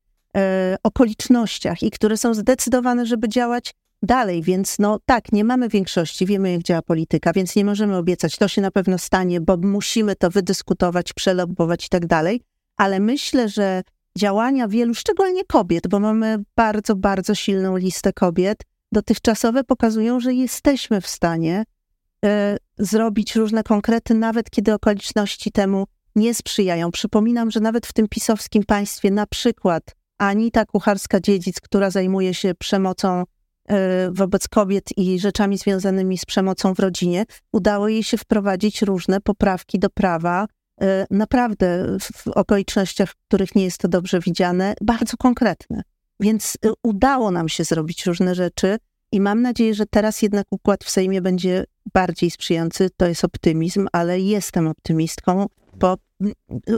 okolicznościach i które są zdecydowane, żeby działać dalej. Więc no tak, nie mamy większości, wiemy jak działa polityka, więc nie możemy obiecać, to się na pewno stanie, bo musimy to wydyskutować, przelobować i tak dalej. Ale myślę, że działania wielu, szczególnie kobiet, bo mamy bardzo, bardzo silną listę kobiet, dotychczasowe pokazują, że jesteśmy w stanie zrobić różne konkrety, nawet kiedy okoliczności temu nie sprzyjają. Przypominam, że nawet w tym pisowskim państwie na przykład Anita Kucharska-Dziedzic, która zajmuje się przemocą wobec kobiet i rzeczami związanymi z przemocą w rodzinie, udało jej się wprowadzić różne poprawki do prawa, naprawdę w okolicznościach, w których nie jest to dobrze widziane, bardzo konkretne. Więc udało nam się zrobić różne rzeczy i mam nadzieję, że teraz jednak układ w Sejmie będzie bardziej sprzyjający. To jest optymizm, ale jestem optymistką. Po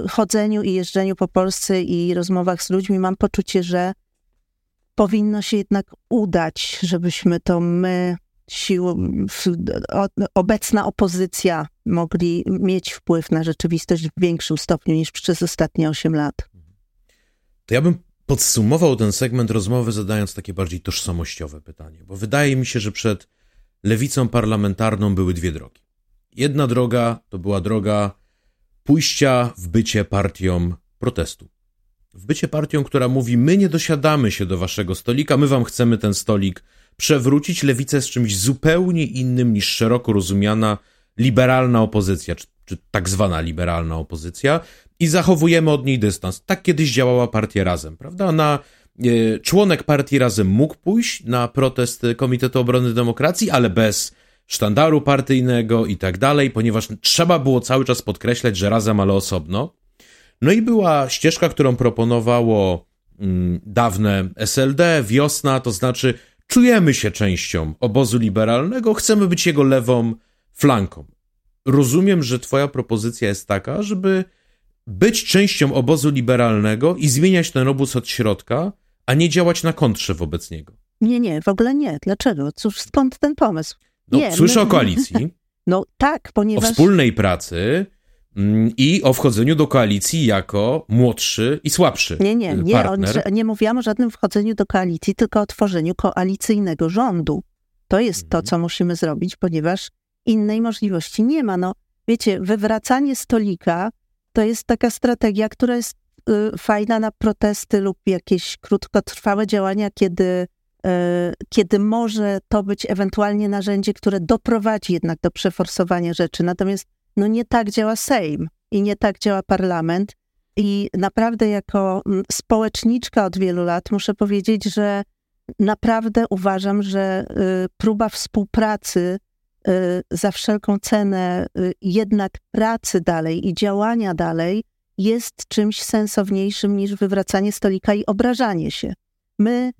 chodzeniu i jeżdżeniu po Polsce i rozmowach z ludźmi mam poczucie, że powinno się jednak udać, żebyśmy to my, obecna opozycja, mogli mieć wpływ na rzeczywistość w większym stopniu niż przez ostatnie 8 lat. To ja bym podsumował ten segment rozmowy, zadając takie bardziej tożsamościowe pytanie, bo wydaje mi się, że przed lewicą parlamentarną były dwie drogi. Jedna droga to była droga pójścia w bycie partią protestu. W bycie partią, która mówi, my nie dosiadamy się do waszego stolika, my wam chcemy ten stolik przewrócić. Lewicę z czymś zupełnie innym niż szeroko rozumiana liberalna opozycja, czy tak zwana liberalna opozycja, i zachowujemy od niej dystans. Tak kiedyś działała partia Razem, prawda? Członek partii Razem mógł pójść na protest Komitetu Obrony Demokracji, ale bez sztandaru partyjnego i tak dalej, ponieważ trzeba było cały czas podkreślać, że razem, ale osobno. No i była ścieżka, którą proponowało dawne SLD, Wiosna, to znaczy czujemy się częścią obozu liberalnego, chcemy być jego lewą flanką. Rozumiem, że twoja propozycja jest taka, żeby być częścią obozu liberalnego i zmieniać ten obóz od środka, a nie działać na kontrze wobec niego. Nie, w ogóle nie. Dlaczego? Cóż, skąd ten pomysł? Słyszę o koalicji. No tak, ponieważ... O wspólnej pracy... I o wchodzeniu do koalicji jako młodszy i słabszy partner. Nie mówiłam o żadnym wchodzeniu do koalicji, tylko o tworzeniu koalicyjnego rządu. To jest to, co musimy zrobić, ponieważ innej możliwości nie ma. No, wiecie, wywracanie stolika to jest taka strategia, która jest fajna na protesty lub jakieś krótkotrwałe działania, kiedy może to być ewentualnie narzędzie, które doprowadzi jednak do przeforsowania rzeczy. Natomiast no nie tak działa Sejm i nie tak działa parlament i naprawdę jako społeczniczka od wielu lat muszę powiedzieć, że naprawdę uważam, że próba współpracy za wszelką cenę, jednak pracy dalej i działania dalej jest czymś sensowniejszym niż wywracanie stolika i obrażanie się. My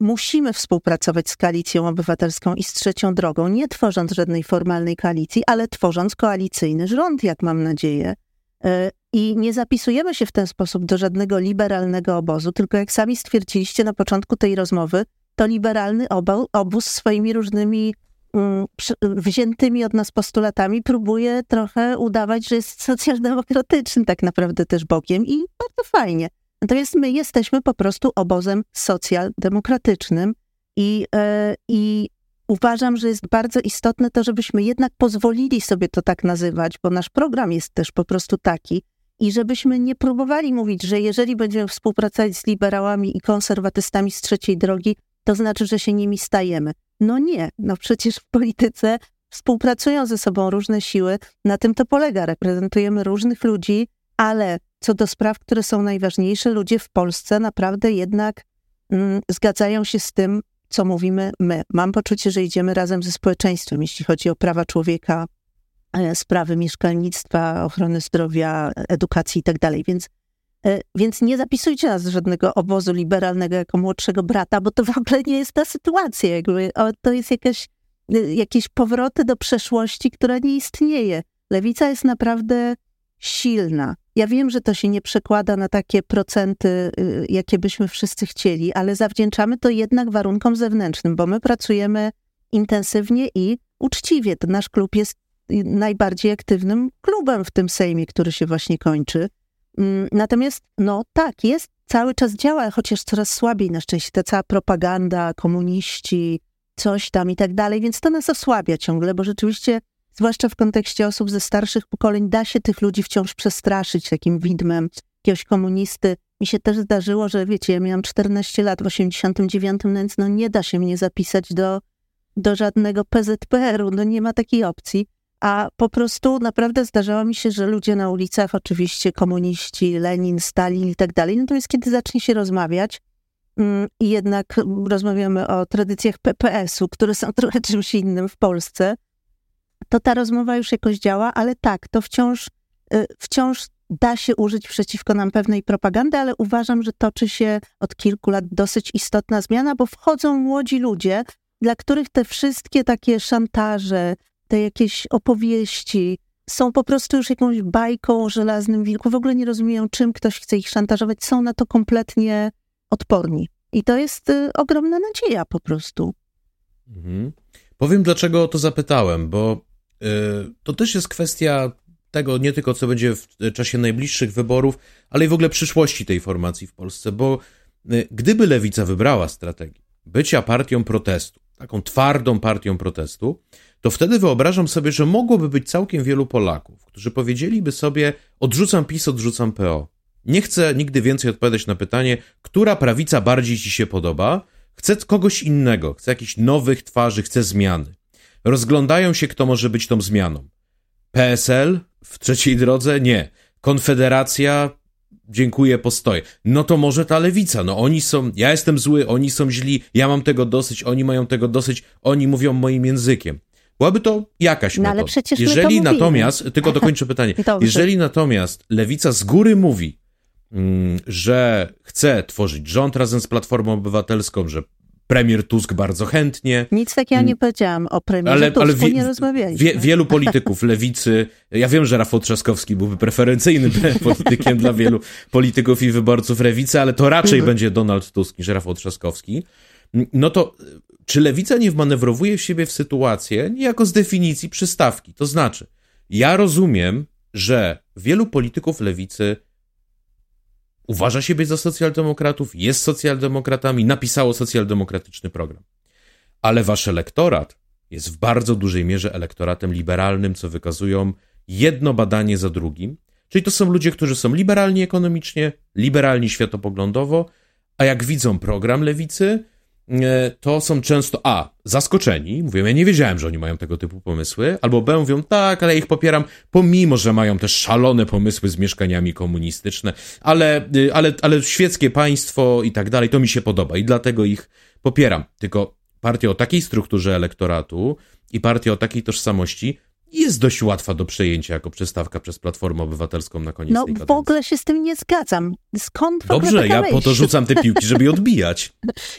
musimy współpracować z Koalicją Obywatelską i z Trzecią Drogą, nie tworząc żadnej formalnej koalicji, ale tworząc koalicyjny rząd, jak mam nadzieję. I nie zapisujemy się w ten sposób do żadnego liberalnego obozu, tylko jak sami stwierdziliście na początku tej rozmowy, to liberalny obóz swoimi różnymi wziętymi od nas postulatami próbuje trochę udawać, że jest socjaldemokratyczny tak naprawdę też bokiem i bardzo fajnie. Natomiast my jesteśmy po prostu obozem socjaldemokratycznym i uważam, że jest bardzo istotne to, żebyśmy jednak pozwolili sobie to tak nazywać, bo nasz program jest też po prostu taki i żebyśmy nie próbowali mówić, że jeżeli będziemy współpracować z liberałami i konserwatystami z Trzeciej Drogi, to znaczy, że się nimi stajemy. No nie, no przecież w polityce współpracują ze sobą różne siły, na tym to polega, reprezentujemy różnych ludzi, ale co do spraw, które są najważniejsze, ludzie w Polsce naprawdę jednak zgadzają się z tym, co mówimy my. Mam poczucie, że idziemy razem ze społeczeństwem, jeśli chodzi o prawa człowieka, sprawy mieszkalnictwa, ochrony zdrowia, edukacji i tak dalej. Więc nie zapisujcie nas do żadnego obozu liberalnego jako młodszego brata, bo to w ogóle nie jest ta sytuacja. To jest jakieś powroty do przeszłości, która nie istnieje. Lewica jest naprawdę silna. Ja wiem, że to się nie przekłada na takie procenty, jakie byśmy wszyscy chcieli, ale zawdzięczamy to jednak warunkom zewnętrznym, bo my pracujemy intensywnie i uczciwie. To nasz klub jest najbardziej aktywnym klubem w tym Sejmie, który się właśnie kończy. Natomiast, no tak, jest, cały czas działa, chociaż coraz słabiej na szczęście, ta cała propaganda, komuniści, coś tam i tak dalej, więc to nas osłabia ciągle, bo rzeczywiście, zwłaszcza w kontekście osób ze starszych pokoleń, da się tych ludzi wciąż przestraszyć takim widmem jakiegoś komunisty. Mi się też zdarzyło, że wiecie, ja miałam 14 lat w 89, więc no nie da się mnie zapisać do żadnego PZPR-u, no nie ma takiej opcji. A po prostu naprawdę zdarzało mi się, że ludzie na ulicach, oczywiście komuniści, Lenin, Stalin i tak dalej, natomiast kiedy zacznie się rozmawiać i jednak rozmawiamy o tradycjach PPS-u, które są trochę czymś innym w Polsce, to ta rozmowa już jakoś działa, ale tak, to wciąż da się użyć przeciwko nam pewnej propagandy, ale uważam, że toczy się od kilku lat dosyć istotna zmiana, bo wchodzą młodzi ludzie, dla których te wszystkie takie szantaże, te jakieś opowieści są po prostu już jakąś bajką o żelaznym wilku. W ogóle nie rozumieją, czym ktoś chce ich szantażować. Są na to kompletnie odporni. I to jest ogromna nadzieja po prostu. Mhm. Powiem, dlaczego o to zapytałem, bo to też jest kwestia tego nie tylko, co będzie w czasie najbliższych wyborów, ale i w ogóle przyszłości tej formacji w Polsce, bo gdyby Lewica wybrała strategię bycia partią protestu, taką twardą partią protestu, to wtedy wyobrażam sobie, że mogłoby być całkiem wielu Polaków, którzy powiedzieliby sobie: odrzucam PiS, odrzucam PO. Nie chcę nigdy więcej odpowiadać na pytanie, która prawica bardziej ci się podoba. Chcę kogoś innego, chcę jakichś nowych twarzy, chcę zmiany. Rozglądają się, kto może być tą zmianą. PSL w Trzeciej Drodze? Nie. Konfederacja? Dziękuję, postoję. No to może ta Lewica, no oni są, ja jestem zły, oni są źli, ja mam tego dosyć, oni mają tego dosyć, oni mówią moim językiem. Byłaby to jakaś metoda. Ale przecież jeżeli natomiast, tylko dokończę pytanie, jeżeli natomiast Lewica z góry mówi, że chce tworzyć rząd razem z Platformą Obywatelską, że premier Tusk bardzo chętnie. Nic takiego nie powiedziałam o premierze Tusku, nie rozmawialiśmy. Wielu polityków lewicy, ja wiem, że Rafał Trzaskowski byłby preferencyjnym politykiem dla wielu polityków i wyborców lewicy, ale to raczej będzie Donald Tusk niż Rafał Trzaskowski. No to czy lewica nie wmanewrowuje siebie w sytuację niejako z definicji przystawki? To znaczy, ja rozumiem, że wielu polityków lewicy uważa siebie za socjaldemokratów, jest socjaldemokratami, napisało socjaldemokratyczny program. Ale wasz elektorat jest w bardzo dużej mierze elektoratem liberalnym, co wykazują jedno badanie za drugim. Czyli to są ludzie, którzy są liberalni ekonomicznie, liberalni światopoglądowo, a jak widzą program lewicy, to są często zaskoczeni, mówią, ja nie wiedziałem, że oni mają tego typu pomysły, albo b, mówią, tak, ale ja ich popieram, pomimo, że mają też szalone pomysły z mieszkaniami komunistyczne, ale świeckie państwo i tak dalej, to mi się podoba i dlatego ich popieram. Tylko partia o takiej strukturze elektoratu i partia o takiej tożsamości jest dość łatwa do przejęcia jako przystawka przez Platformę Obywatelską na koniec tej kadencji. No w ogóle się z tym nie zgadzam. Skąd w ogóle taka myśl? Dobrze, ja po to rzucam te piłki, żeby je odbijać.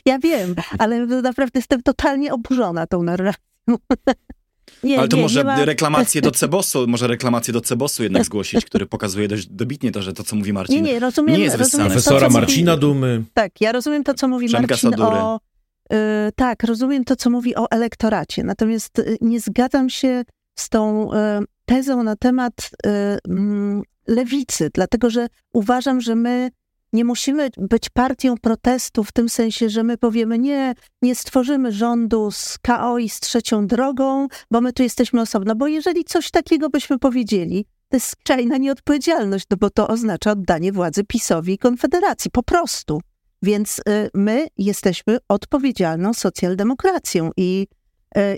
Ja wiem, ale naprawdę jestem totalnie oburzona tą narracją. Reklamację do Cebosu, jednak zgłosić, który pokazuje dość dobitnie to, że to, co mówi Marcin, nie jest wyssane. Profesora Marcina Dumy. Tak, ja rozumiem to, co mówi Marcin o... tak, rozumiem to, co mówi o elektoracie, natomiast nie zgadzam się z tą tezą na temat lewicy, dlatego że uważam, że my nie musimy być partią protestu w tym sensie, że my powiemy nie stworzymy rządu z KO i z Trzecią Drogą, bo my tu jesteśmy osobno. Bo jeżeli coś takiego byśmy powiedzieli, to jest skrajna nieodpowiedzialność, no bo to oznacza oddanie władzy PiS-owi i Konfederacji, po prostu. Więc my jesteśmy odpowiedzialną socjaldemokracją i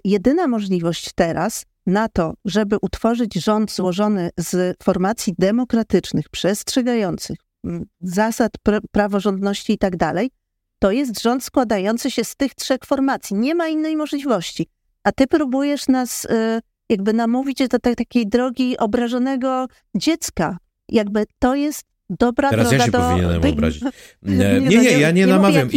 jedyna możliwość teraz na to, żeby utworzyć rząd złożony z formacji demokratycznych, przestrzegających zasad praworządności i tak dalej, to jest rząd składający się z tych trzech formacji. Nie ma innej możliwości. A ty próbujesz nas jakby namówić do takiej drogi obrażonego dziecka. Jakby to jest dobra droga do... Teraz ja się powinienem obrazić. Nie, ja nie namawiam.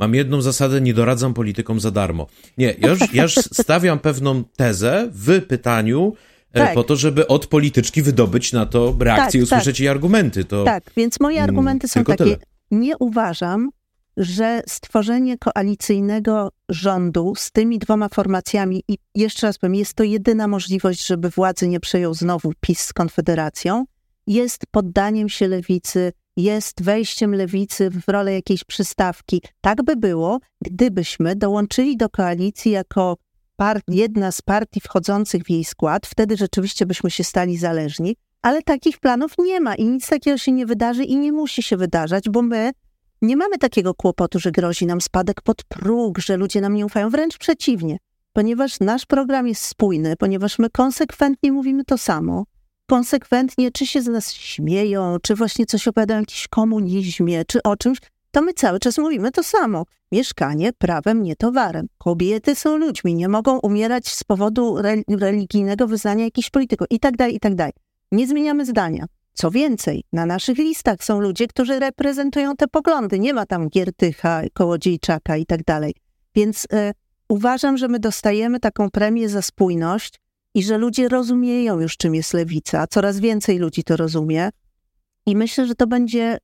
Mam jedną zasadę, nie doradzam politykom za darmo. Nie, ja już stawiam pewną tezę w pytaniu, tak, po to, żeby od polityczki wydobyć na to reakcję, tak, i usłyszeć jej argumenty. To tak, więc moje argumenty są takie. Tyle. Nie uważam, że stworzenie koalicyjnego rządu z tymi dwoma formacjami, i jeszcze raz powiem, jest to jedyna możliwość, żeby władzy nie przejął znowu PiS z Konfederacją, jest poddaniem się lewicy, jest wejściem lewicy w rolę jakiejś przystawki. Tak by było, gdybyśmy dołączyli do koalicji jako jedna z partii wchodzących w jej skład, wtedy rzeczywiście byśmy się stali zależni, ale takich planów nie ma i nic takiego się nie wydarzy i nie musi się wydarzać, bo my nie mamy takiego kłopotu, że grozi nam spadek pod próg, że ludzie nam nie ufają. Wręcz przeciwnie, ponieważ nasz program jest spójny, ponieważ my konsekwentnie mówimy to samo, konsekwentnie czy się z nas śmieją, czy właśnie coś opowiadają o jakimś komunizmie, czy o czymś, to my cały czas mówimy to samo. Mieszkanie prawem, nie towarem. Kobiety są ludźmi, nie mogą umierać z powodu religijnego wyznania jakichś polityków i tak dalej, i tak dalej. Nie zmieniamy zdania. Co więcej, na naszych listach są ludzie, którzy reprezentują te poglądy. Nie ma tam Giertycha, Kołodziejczaka i tak dalej. Więc uważam, że my dostajemy taką premię za spójność i że ludzie rozumieją już, czym jest lewica. Coraz więcej ludzi to rozumie. I myślę, że to będzie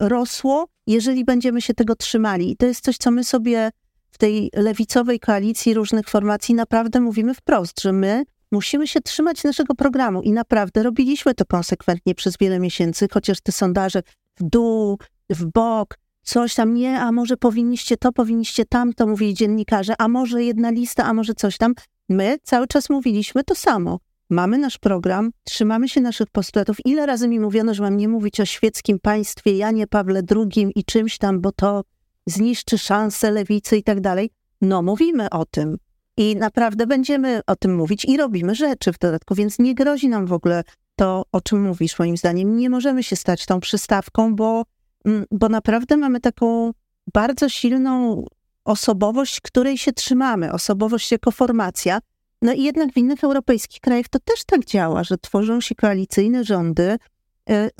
rosło, jeżeli będziemy się tego trzymali. I to jest coś, co my sobie w tej lewicowej koalicji różnych formacji naprawdę mówimy wprost, że my musimy się trzymać naszego programu i naprawdę robiliśmy to konsekwentnie przez wiele miesięcy, chociaż te sondaże w dół, w bok, coś tam, nie, a może powinniście to, powinniście tamto, mówili dziennikarze, a może jedna lista, a może coś tam. My cały czas mówiliśmy to samo. Mamy nasz program, trzymamy się naszych postulatów. Ile razy mi mówiono, że mam nie mówić o świeckim państwie, Janie Pawle II i czymś tam, bo to zniszczy szanse lewicy i tak dalej. No mówimy o tym i naprawdę będziemy o tym mówić i robimy rzeczy w dodatku, więc nie grozi nam w ogóle to, o czym mówisz, moim zdaniem. Nie możemy się stać tą przystawką, bo naprawdę mamy taką bardzo silną osobowość, której się trzymamy, osobowość jako formacja. No i jednak w innych europejskich krajach to też tak działa, że tworzą się koalicyjne rządy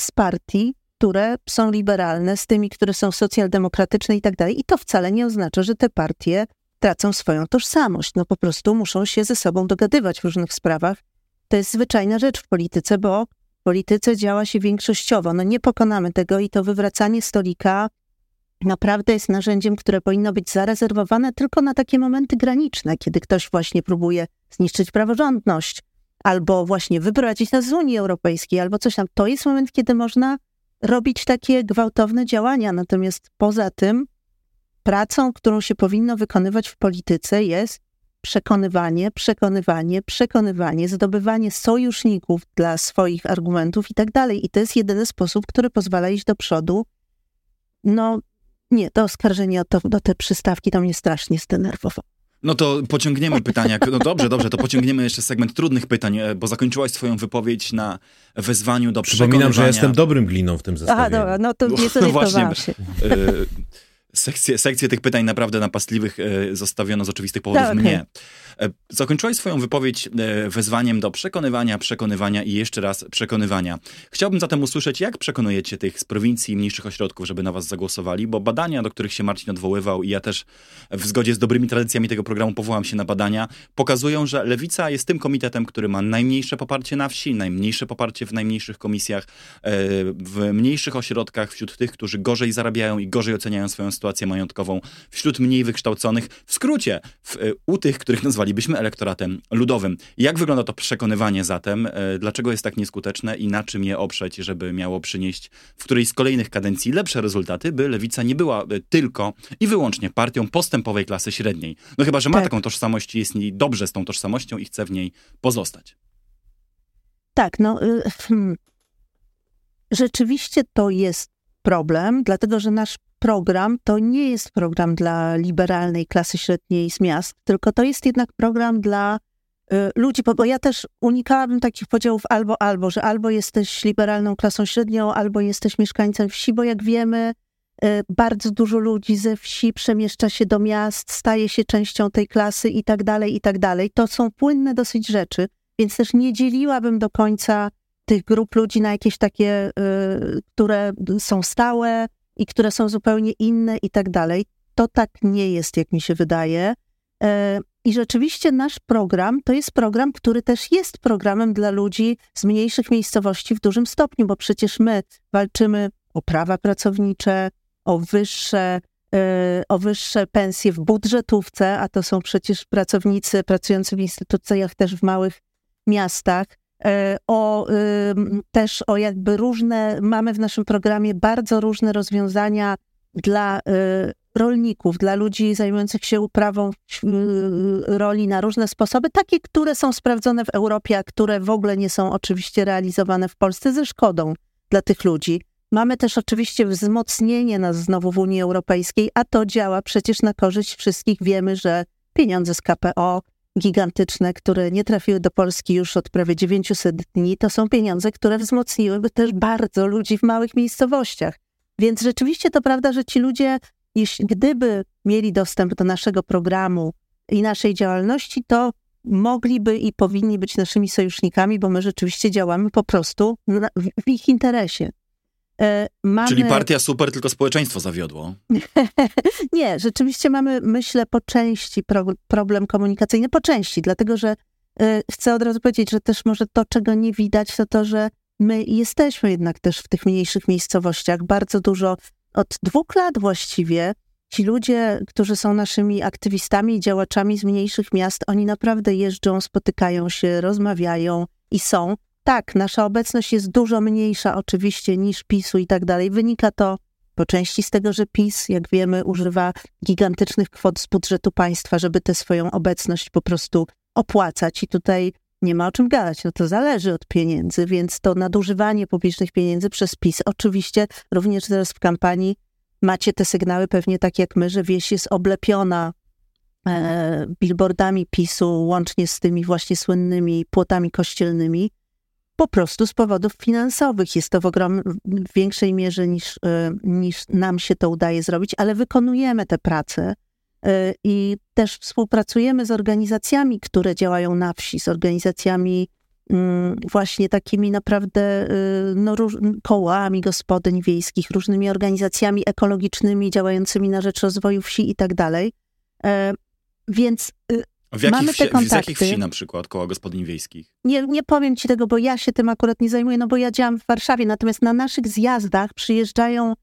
z partii, które są liberalne, z tymi, które są socjaldemokratyczne i tak dalej. I to wcale nie oznacza, że te partie tracą swoją tożsamość. No po prostu muszą się ze sobą dogadywać w różnych sprawach. To jest zwyczajna rzecz w polityce, bo w polityce działa się większościowo. No nie pokonamy tego i to wywracanie stolika naprawdę jest narzędziem, które powinno być zarezerwowane tylko na takie momenty graniczne, kiedy ktoś właśnie próbuje zniszczyć praworządność albo właśnie wyprowadzić nas z Unii Europejskiej albo coś tam. To jest moment, kiedy można robić takie gwałtowne działania. Natomiast poza tym pracą, którą się powinno wykonywać w polityce, jest przekonywanie, zdobywanie sojuszników dla swoich argumentów i tak dalej. I to jest jedyny sposób, który pozwala iść do przodu. No nie, to oskarżenie o te przystawki to mnie strasznie zdenerwowało. No to pociągniemy pytania. No dobrze, to pociągniemy jeszcze segment trudnych pytań, bo zakończyłaś swoją wypowiedź na wezwaniu do przekonywania. Przypominam, że jestem dobrym gliną w tym zestawie. A, dobra, no to nie zorientowałam się. Sekcje tych pytań naprawdę napastliwych zostawiono z oczywistych powodów mnie. Zakończyłaś swoją wypowiedź wezwaniem do przekonywania i jeszcze raz przekonywania. Chciałbym zatem usłyszeć, jak przekonujecie tych z prowincji i mniejszych ośrodków, żeby na was zagłosowali, bo badania, do których się Marcin odwoływał i ja też w zgodzie z dobrymi tradycjami tego programu powołam się na badania, pokazują, że Lewica jest tym komitetem, który ma najmniejsze poparcie na wsi, najmniejsze poparcie w najmniejszych komisjach, w mniejszych ośrodkach, wśród tych, którzy gorzej zarabiają i gorzej oceniają swoją sytuację majątkową, wśród mniej wykształconych, w skrócie, u tych, których nazwalibyśmy elektoratem ludowym. Jak wygląda to przekonywanie zatem? Dlaczego jest tak nieskuteczne i na czym je oprzeć, żeby miało przynieść w którejś z kolejnych kadencji lepsze rezultaty, by Lewica nie była tylko i wyłącznie partią postępowej klasy średniej? No chyba, że ma taką tożsamość i jest dobrze z tą tożsamością i chce w niej pozostać. Tak, no rzeczywiście to jest problem, dlatego, że nasz program to nie jest program dla liberalnej klasy średniej z miast, tylko to jest jednak program dla ludzi, bo ja też unikałabym takich podziałów albo, że albo jesteś liberalną klasą średnią, albo jesteś mieszkańcem wsi, bo jak wiemy, bardzo dużo ludzi ze wsi przemieszcza się do miast, staje się częścią tej klasy i tak dalej, i tak dalej. To są płynne dosyć rzeczy, więc też nie dzieliłabym do końca tych grup ludzi na jakieś takie, które są stałe, i które są zupełnie inne i tak dalej. To tak nie jest, jak mi się wydaje. I rzeczywiście nasz program to jest program, który też jest programem dla ludzi z mniejszych miejscowości w dużym stopniu, bo przecież my walczymy o prawa pracownicze, o wyższe pensje w budżetówce, a to są przecież pracownicy pracujący w instytucjach też w małych miastach. Też o jakby różne, mamy w naszym programie bardzo różne rozwiązania dla rolników, dla ludzi zajmujących się uprawą roli na różne sposoby, takie, które są sprawdzone w Europie, a które w ogóle nie są oczywiście realizowane w Polsce ze szkodą dla tych ludzi. Mamy też oczywiście wzmocnienie nas znowu w Unii Europejskiej, a to działa przecież na korzyść wszystkich. Wiemy, że pieniądze z KPO gigantyczne, które nie trafiły do Polski już od prawie 900 dni, to są pieniądze, które wzmocniłyby też bardzo ludzi w małych miejscowościach. Więc rzeczywiście to prawda, że ci ludzie, gdyby mieli dostęp do naszego programu i naszej działalności, to mogliby i powinni być naszymi sojusznikami, bo my rzeczywiście działamy po prostu w ich interesie. Czyli partia super, tylko społeczeństwo zawiodło. Nie, rzeczywiście mamy, myślę, po części problem komunikacyjny, po części, dlatego że chcę od razu powiedzieć, że też może to, czego nie widać, to to, że my jesteśmy jednak też w tych mniejszych miejscowościach bardzo dużo. Od 2 lat właściwie ci ludzie, którzy są naszymi aktywistami i działaczami z mniejszych miast, oni naprawdę jeżdżą, spotykają się, rozmawiają i są. Tak, nasza obecność jest dużo mniejsza oczywiście niż PiS-u i tak dalej. Wynika to po części z tego, że PiS, jak wiemy, używa gigantycznych kwot z budżetu państwa, żeby tę swoją obecność po prostu opłacać. I tutaj nie ma o czym gadać, no to zależy od pieniędzy, więc to nadużywanie publicznych pieniędzy przez PiS. Oczywiście również teraz w kampanii macie te sygnały pewnie tak jak my, że wieś jest oblepiona billboardami PiS-u, łącznie z tymi właśnie słynnymi płotami kościelnymi. Po prostu z powodów finansowych jest to w większej mierze niż nam się to udaje zrobić, ale wykonujemy te prace i też współpracujemy z organizacjami, które działają na wsi, z organizacjami właśnie takimi naprawdę kołami gospodyń wiejskich, różnymi organizacjami ekologicznymi działającymi na rzecz rozwoju wsi i tak dalej. Więc mamy te kontakty. Z jakich wsi na przykład koła gospodyń wiejskich? Nie powiem ci tego, bo ja się tym akurat nie zajmuję, no bo ja działam w Warszawie, natomiast na naszych zjazdach przyjeżdżają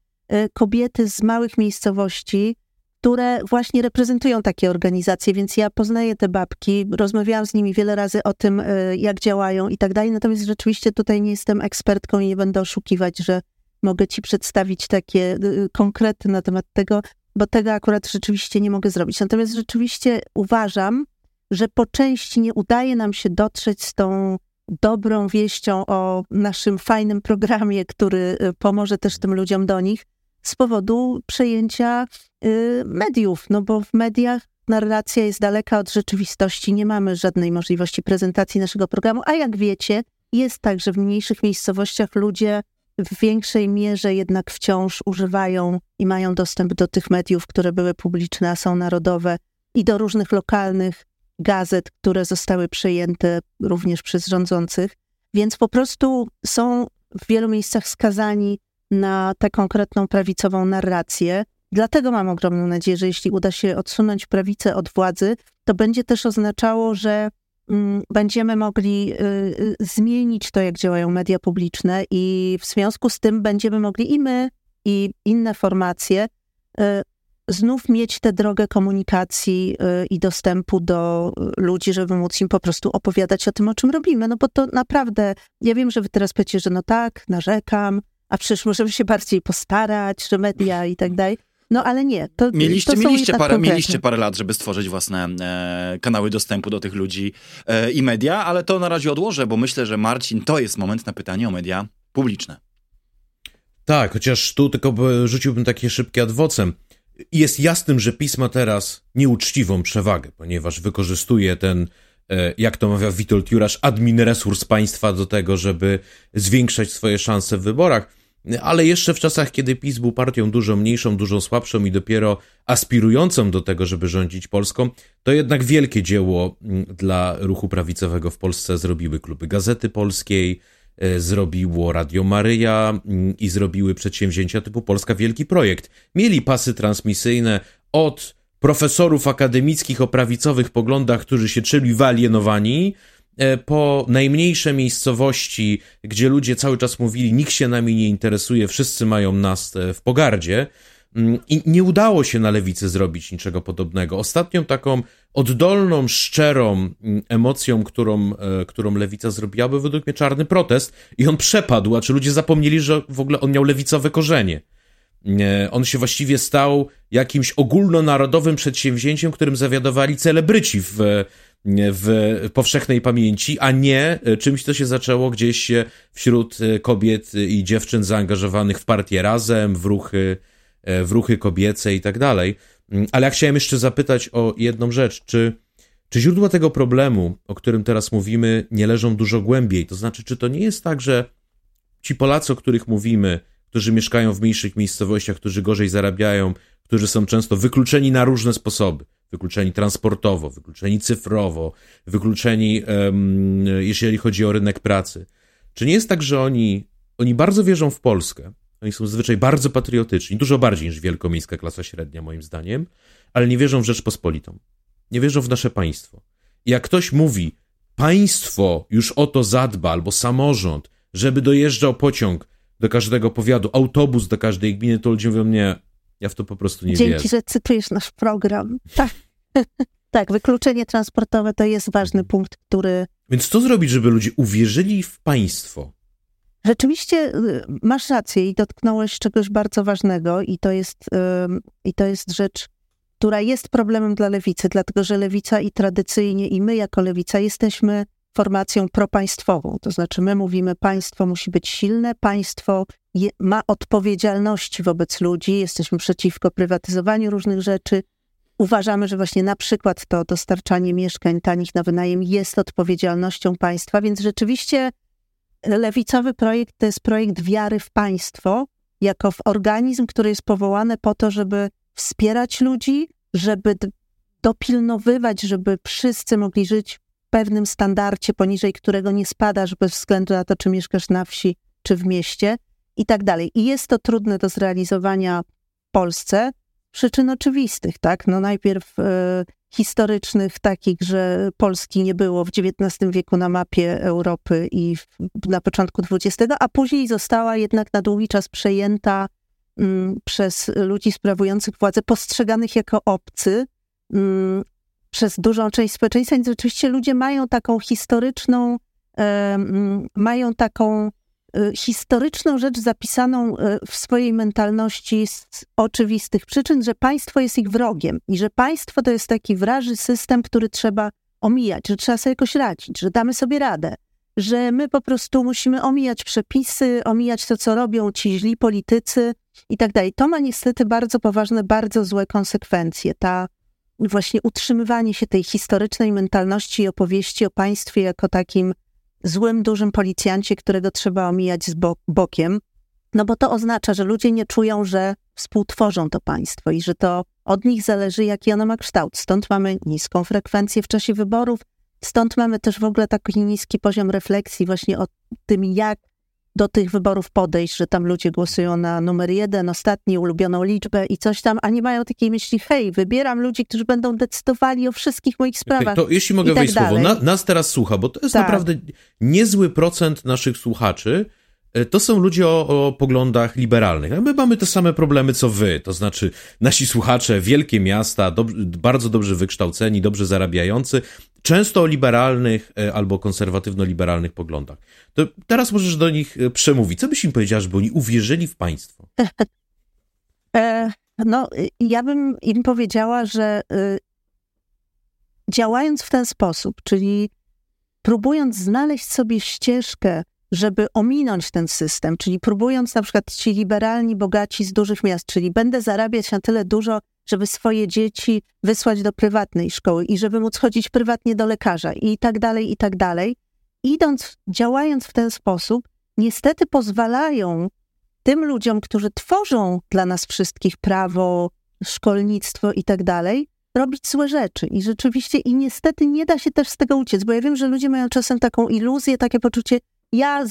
kobiety z małych miejscowości, które właśnie reprezentują takie organizacje, więc ja poznaję te babki, rozmawiałam z nimi wiele razy o tym, jak działają i tak dalej, natomiast rzeczywiście tutaj nie jestem ekspertką i nie będę oszukiwać, że mogę ci przedstawić takie konkrety na temat tego, bo tego akurat rzeczywiście nie mogę zrobić. Natomiast rzeczywiście uważam, że po części nie udaje nam się dotrzeć z tą dobrą wieścią o naszym fajnym programie, który pomoże też tym ludziom do nich, z powodu przejęcia mediów, no bo w mediach narracja jest daleka od rzeczywistości, nie mamy żadnej możliwości prezentacji naszego programu, a jak wiecie, jest tak, że w mniejszych miejscowościach ludzie w większej mierze jednak wciąż używają i mają dostęp do tych mediów, które były publiczne, a są narodowe i do różnych lokalnych gazet, które zostały przejęte również przez rządzących, więc po prostu są w wielu miejscach skazani na tę konkretną prawicową narrację. Dlatego mam ogromną nadzieję, że jeśli uda się odsunąć prawicę od władzy, to będzie też oznaczało, że będziemy mogli zmienić to, jak działają media publiczne i w związku z tym będziemy mogli i my, i inne formacje znów mieć tę drogę komunikacji i dostępu do ludzi, żeby móc im po prostu opowiadać o tym, o czym robimy. No bo to naprawdę, ja wiem, że wy teraz powiecie, że no tak, narzekam, a przecież możemy się bardziej postarać, że media i tak dalej. No ale nie. Mieliście parę lat, żeby stworzyć własne kanały dostępu do tych ludzi i media, ale to na razie odłożę, bo myślę, że Marcin, to jest moment na pytanie o media publiczne. Tak, chociaż tu tylko rzuciłbym takie szybkie ad vocem. Jest jasnym, że PiS ma teraz nieuczciwą przewagę, ponieważ wykorzystuje ten, jak to mawia Witold Jurasz, admin resurs państwa do tego, żeby zwiększać swoje szanse w wyborach. Ale jeszcze w czasach, kiedy PiS był partią dużo mniejszą, dużo słabszą i dopiero aspirującą do tego, żeby rządzić Polską, to jednak wielkie dzieło dla ruchu prawicowego w Polsce zrobiły kluby Gazety Polskiej, zrobiło Radio Maryja i zrobiły przedsięwzięcia typu Polska Wielki Projekt. Mieli pasy transmisyjne od profesorów akademickich o prawicowych poglądach, którzy się czuli wyalienowani, po najmniejsze miejscowości, gdzie ludzie cały czas mówili, nikt się nami nie interesuje, wszyscy mają nas w pogardzie. I nie udało się na lewicy zrobić niczego podobnego. Ostatnią taką oddolną, szczerą emocją, którą lewica zrobiła, był według mnie czarny protest i on przepadł, a czy ludzie zapomnieli, że w ogóle on miał lewicowe korzenie. On się właściwie stał jakimś ogólnonarodowym przedsięwzięciem, którym zawiadowali celebryci w powszechnej pamięci, a nie czymś, co się zaczęło gdzieś wśród kobiet i dziewczyn zaangażowanych w partię Razem, w ruchy kobiece i tak dalej. Ale ja chciałem jeszcze zapytać o jedną rzecz. Czy źródła tego problemu, o którym teraz mówimy, nie leżą dużo głębiej? To znaczy, czy to nie jest tak, że ci Polacy, o których mówimy, którzy mieszkają w mniejszych miejscowościach, którzy gorzej zarabiają, którzy są często wykluczeni na różne sposoby, wykluczeni transportowo, wykluczeni cyfrowo, wykluczeni, jeżeli chodzi o rynek pracy. Czy nie jest tak, że oni bardzo wierzą w Polskę, oni są zazwyczaj bardzo patriotyczni, dużo bardziej niż wielkomiejska klasa średnia moim zdaniem, ale nie wierzą w Rzeczpospolitą, nie wierzą w nasze państwo. I jak ktoś mówi, państwo już o to zadba, albo samorząd, żeby dojeżdżał pociąg do każdego powiatu, autobus do każdej gminy, to ludzie mówią, nie, ja w to po prostu nie wierzę. Dzięki, że cytujesz nasz program. Tak. Tak, wykluczenie transportowe to jest ważny punkt, który... Więc co zrobić, żeby ludzie uwierzyli w państwo? Rzeczywiście masz rację i dotknąłeś czegoś bardzo ważnego i to jest rzecz, która jest problemem dla lewicy, dlatego że lewica i tradycyjnie i my jako lewica jesteśmy formacją propaństwową. To znaczy my mówimy, państwo musi być silne, państwo ma odpowiedzialności wobec ludzi, jesteśmy przeciwko prywatyzowaniu różnych rzeczy. Uważamy, że właśnie na przykład to dostarczanie mieszkań tanich na wynajem jest odpowiedzialnością państwa, więc rzeczywiście lewicowy projekt to jest projekt wiary w państwo, jako w organizm, który jest powołany po to, żeby wspierać ludzi, żeby dopilnowywać, żeby wszyscy mogli żyć w pewnym standardzie, poniżej którego nie spadasz bez względu na to, czy mieszkasz na wsi, czy w mieście i tak dalej. I jest to trudne do zrealizowania w Polsce z przyczyn oczywistych, tak? No najpierw historycznych, takich, że Polski nie było w XIX wieku na mapie Europy i na początku XX, a później została jednak na długi czas przejęta przez ludzi sprawujących władzę, postrzeganych jako obcy przez dużą część społeczeństwa. Więc rzeczywiście ludzie mają taką historyczną, historyczną rzecz zapisaną w swojej mentalności z oczywistych przyczyn, że państwo jest ich wrogiem i że państwo to jest taki wraży system, który trzeba omijać, że trzeba sobie jakoś radzić, że damy sobie radę, że my po prostu musimy omijać przepisy, omijać to, co robią ci źli politycy i tak dalej. To ma niestety bardzo poważne, bardzo złe konsekwencje. Ta właśnie utrzymywanie się tej historycznej mentalności i opowieści o państwie jako takim złym, dużym policjancie, którego trzeba omijać z bokiem, no bo to oznacza, że ludzie nie czują, że współtworzą to państwo i że to od nich zależy, jaki ono ma kształt. Stąd mamy niską frekwencję w czasie wyborów, stąd mamy też w ogóle taki niski poziom refleksji właśnie o tym, jak do tych wyborów podejść, że tam ludzie głosują na numer 1, ostatni, ulubioną liczbę i coś tam, a nie mają takiej myśli, hej, wybieram ludzi, którzy będą decydowali o wszystkich moich sprawach. Okay, to jeśli mogę wejść słowo, nas teraz słucha, bo to jest naprawdę niezły procent naszych słuchaczy, to są ludzie o poglądach liberalnych. My mamy te same problemy, co wy, to znaczy nasi słuchacze, wielkie miasta, bardzo dobrze wykształceni, dobrze zarabiający, często o liberalnych albo konserwatywno-liberalnych poglądach. To teraz możesz do nich przemówić. Co byś im powiedziała, żeby oni uwierzyli w państwo? No, ja bym im powiedziała, że działając w ten sposób, czyli próbując znaleźć sobie ścieżkę, żeby ominąć ten system, czyli próbując na przykład ci liberalni, bogaci z dużych miast, czyli będę zarabiać na tyle dużo, żeby swoje dzieci wysłać do prywatnej szkoły i żeby móc chodzić prywatnie do lekarza i tak dalej, i tak dalej. Działając w ten sposób, niestety pozwalają tym ludziom, którzy tworzą dla nas wszystkich prawo, szkolnictwo i tak dalej, robić złe rzeczy. I rzeczywiście, i niestety nie da się też z tego uciec, bo ja wiem, że ludzie mają czasem taką iluzję, takie poczucie, ja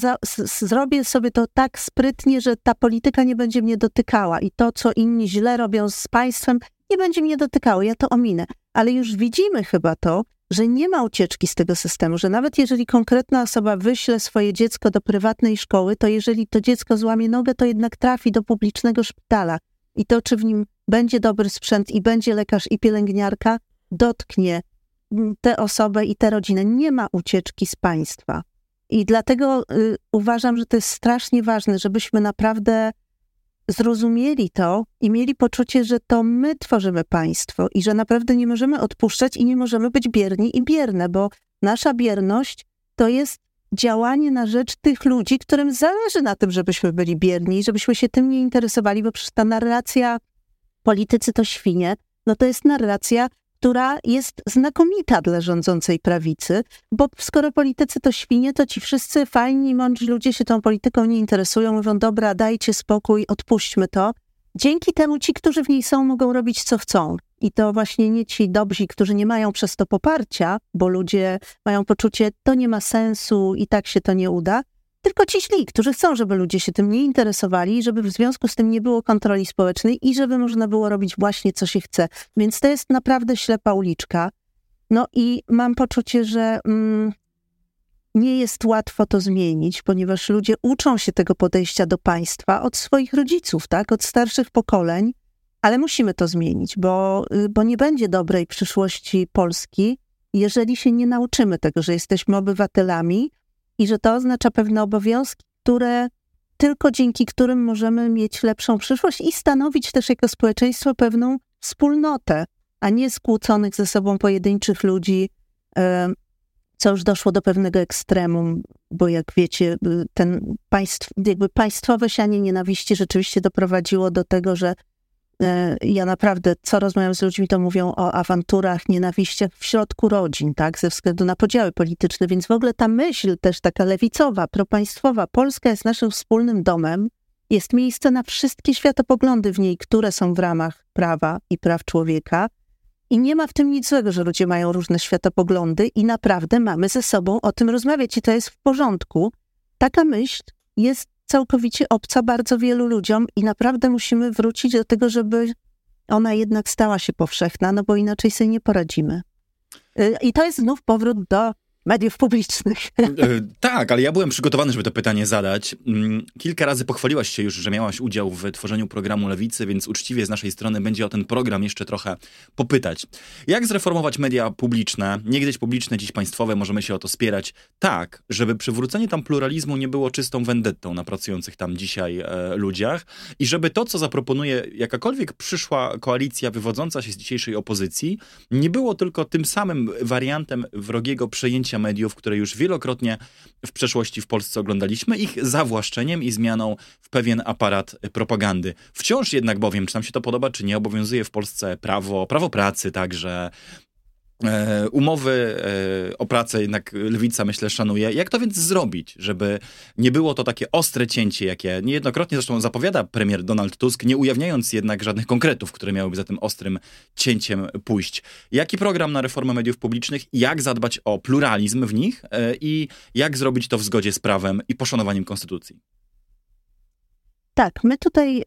zrobię sobie to tak sprytnie, że ta polityka nie będzie mnie dotykała i to, co inni źle robią z państwem, nie będzie mnie dotykało, ja to ominę. Ale już widzimy chyba to, że nie ma ucieczki z tego systemu, że nawet jeżeli konkretna osoba wyśle swoje dziecko do prywatnej szkoły, to jeżeli to dziecko złamie nogę, to jednak trafi do publicznego szpitala. I to, czy w nim będzie dobry sprzęt i będzie lekarz i pielęgniarka, dotknie tę osobę i tę rodzinę. Nie ma ucieczki z państwa. I dlatego uważam, że to jest strasznie ważne, żebyśmy naprawdę zrozumieli to i mieli poczucie, że to my tworzymy państwo i że naprawdę nie możemy odpuszczać i nie możemy być bierni i bierne, bo nasza bierność to jest działanie na rzecz tych ludzi, którym zależy na tym, żebyśmy byli bierni, żebyśmy się tym nie interesowali, bo przecież ta narracja politycy to świnie, no to jest narracja, która jest znakomita dla rządzącej prawicy, bo skoro politycy to świnie, to ci wszyscy fajni, mądrzy ludzie się tą polityką nie interesują, mówią dobra, dajcie spokój, odpuśćmy to. Dzięki temu ci, którzy w niej są, mogą robić co chcą. I to właśnie nie ci dobrzy, którzy nie mają przez to poparcia, bo ludzie mają poczucie, to nie ma sensu i tak się to nie uda, tylko ci źli, którzy chcą, żeby ludzie się tym nie interesowali, żeby w związku z tym nie było kontroli społecznej i żeby można było robić właśnie co się chce. Więc to jest naprawdę ślepa uliczka. No i mam poczucie, że nie jest łatwo to zmienić, ponieważ ludzie uczą się tego podejścia do państwa od swoich rodziców, tak, od starszych pokoleń, ale musimy to zmienić, bo nie będzie dobrej przyszłości Polski, jeżeli się nie nauczymy tego, że jesteśmy obywatelami, i że to oznacza pewne obowiązki, które tylko dzięki którym możemy mieć lepszą przyszłość i stanowić też jako społeczeństwo pewną wspólnotę, a nie skłóconych ze sobą pojedynczych ludzi, co już doszło do pewnego ekstremum, bo jak wiecie, państwowe sianie nienawiści rzeczywiście doprowadziło do tego, że ja naprawdę, co rozmawiam z ludźmi, to mówią o awanturach, nienawiściach w środku rodzin, tak, ze względu na podziały polityczne, więc w ogóle ta myśl też taka lewicowa, propaństwowa, Polska jest naszym wspólnym domem, jest miejsce na wszystkie światopoglądy w niej, które są w ramach prawa i praw człowieka i nie ma w tym nic złego, że ludzie mają różne światopoglądy i naprawdę mamy ze sobą o tym rozmawiać i to jest w porządku. Taka myśl jest całkowicie obca bardzo wielu ludziom i naprawdę musimy wrócić do tego, żeby ona jednak stała się powszechna, no bo inaczej sobie nie poradzimy. I to jest znów powrót do mediów publicznych. Tak, ale ja byłem przygotowany, żeby to pytanie zadać. Kilka razy pochwaliłaś się już, że miałaś udział w tworzeniu programu Lewicy, więc uczciwie z naszej strony będzie o ten program jeszcze trochę popytać. Jak zreformować media publiczne? Niegdyś publiczne, dziś państwowe, możemy się o to spierać. Tak, żeby przywrócenie tam pluralizmu nie było czystą wendettą na pracujących tam dzisiaj ludziach i żeby to, co zaproponuje jakakolwiek przyszła koalicja wywodząca się z dzisiejszej opozycji, nie było tylko tym samym wariantem wrogiego przejęcia mediów, które już wielokrotnie w przeszłości w Polsce oglądaliśmy, ich zawłaszczeniem i zmianą w pewien aparat propagandy. Wciąż jednak bowiem, czy nam się to podoba, czy nie, obowiązuje w Polsce prawo pracy, także umowy o pracę jednak lewica, myślę, szanuje. Jak to więc zrobić, żeby nie było to takie ostre cięcie, jakie niejednokrotnie zresztą zapowiada premier Donald Tusk, nie ujawniając jednak żadnych konkretów, które miałyby za tym ostrym cięciem pójść. Jaki program na reformę mediów publicznych, jak zadbać o pluralizm w nich i jak zrobić to w zgodzie z prawem i poszanowaniem konstytucji? Tak, my tutaj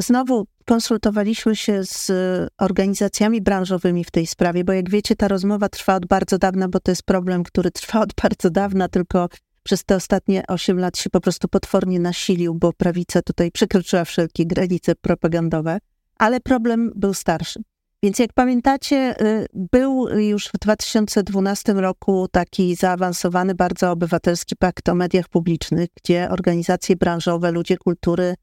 znowu konsultowaliśmy się z organizacjami branżowymi w tej sprawie, bo jak wiecie, ta rozmowa trwa od bardzo dawna, bo to jest problem, który trwa od bardzo dawna, tylko przez te ostatnie 8 lat się po prostu potwornie nasilił, bo prawica tutaj przekroczyła wszelkie granice propagandowe, ale problem był starszy. Więc jak pamiętacie, był już w 2012 roku taki zaawansowany, bardzo obywatelski pakt o mediach publicznych, gdzie organizacje branżowe, ludzie kultury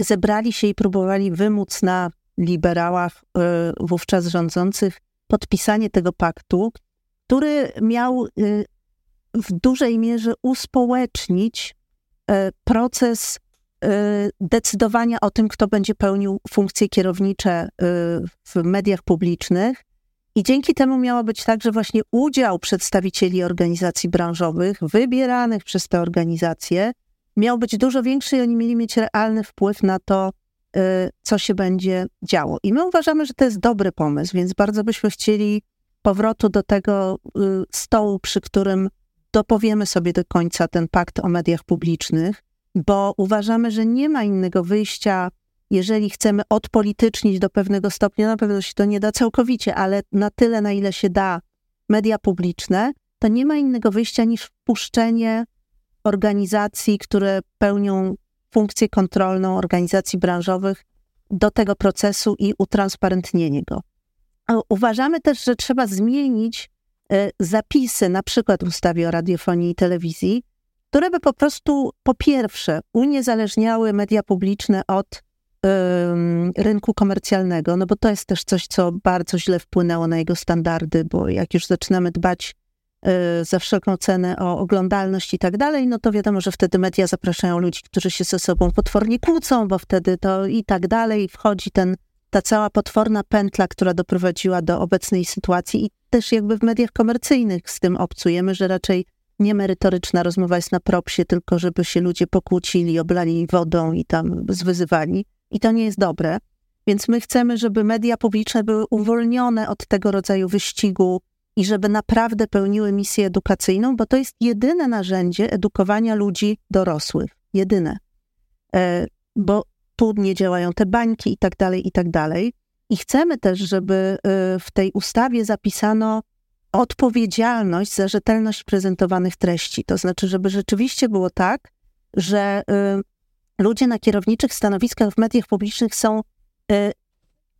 zebrali się i próbowali wymóc na liberałach wówczas rządzących podpisanie tego paktu, który miał w dużej mierze uspołecznić proces decydowania o tym, kto będzie pełnił funkcje kierownicze w mediach publicznych. I dzięki temu miało być tak, że właśnie udział przedstawicieli organizacji branżowych, wybieranych przez te organizacje, miał być dużo większy i oni mieli mieć realny wpływ na to, co się będzie działo. I my uważamy, że to jest dobry pomysł, więc bardzo byśmy chcieli powrotu do tego stołu, przy którym dopowiemy sobie do końca ten pakt o mediach publicznych, bo uważamy, że nie ma innego wyjścia jeżeli chcemy odpolitycznić do pewnego stopnia, na pewno się to nie da całkowicie, ale na tyle, na ile się da media publiczne, to nie ma innego wyjścia niż wpuszczenie organizacji, które pełnią funkcję kontrolną, organizacji branżowych do tego procesu i utransparentnienie go. Uważamy też, że trzeba zmienić zapisy, na przykład w ustawie o radiofonii i telewizji, które by po prostu, po pierwsze, uniezależniały media publiczne od rynku komercjalnego, no bo to jest też coś, co bardzo źle wpłynęło na jego standardy, bo jak już zaczynamy dbać za wszelką cenę o oglądalność i tak dalej, no to wiadomo, że wtedy media zapraszają ludzi, którzy się ze sobą potwornie kłócą, bo wtedy to i tak dalej wchodzi ta cała potworna pętla, która doprowadziła do obecnej sytuacji i też jakby w mediach komercyjnych z tym obcujemy, że raczej niemerytoryczna rozmowa jest na propsie, tylko żeby się ludzie pokłócili, oblali wodą i tam zwyzywali. I to nie jest dobre. Więc my chcemy, żeby media publiczne były uwolnione od tego rodzaju wyścigu i żeby naprawdę pełniły misję edukacyjną, bo to jest jedyne narzędzie edukowania ludzi dorosłych. Jedyne. Bo tu nie działają te bańki i tak dalej, i tak dalej. I chcemy też, żeby w tej ustawie zapisano odpowiedzialność za rzetelność prezentowanych treści. To znaczy, żeby rzeczywiście było tak, że ludzie na kierowniczych stanowiskach w mediach publicznych są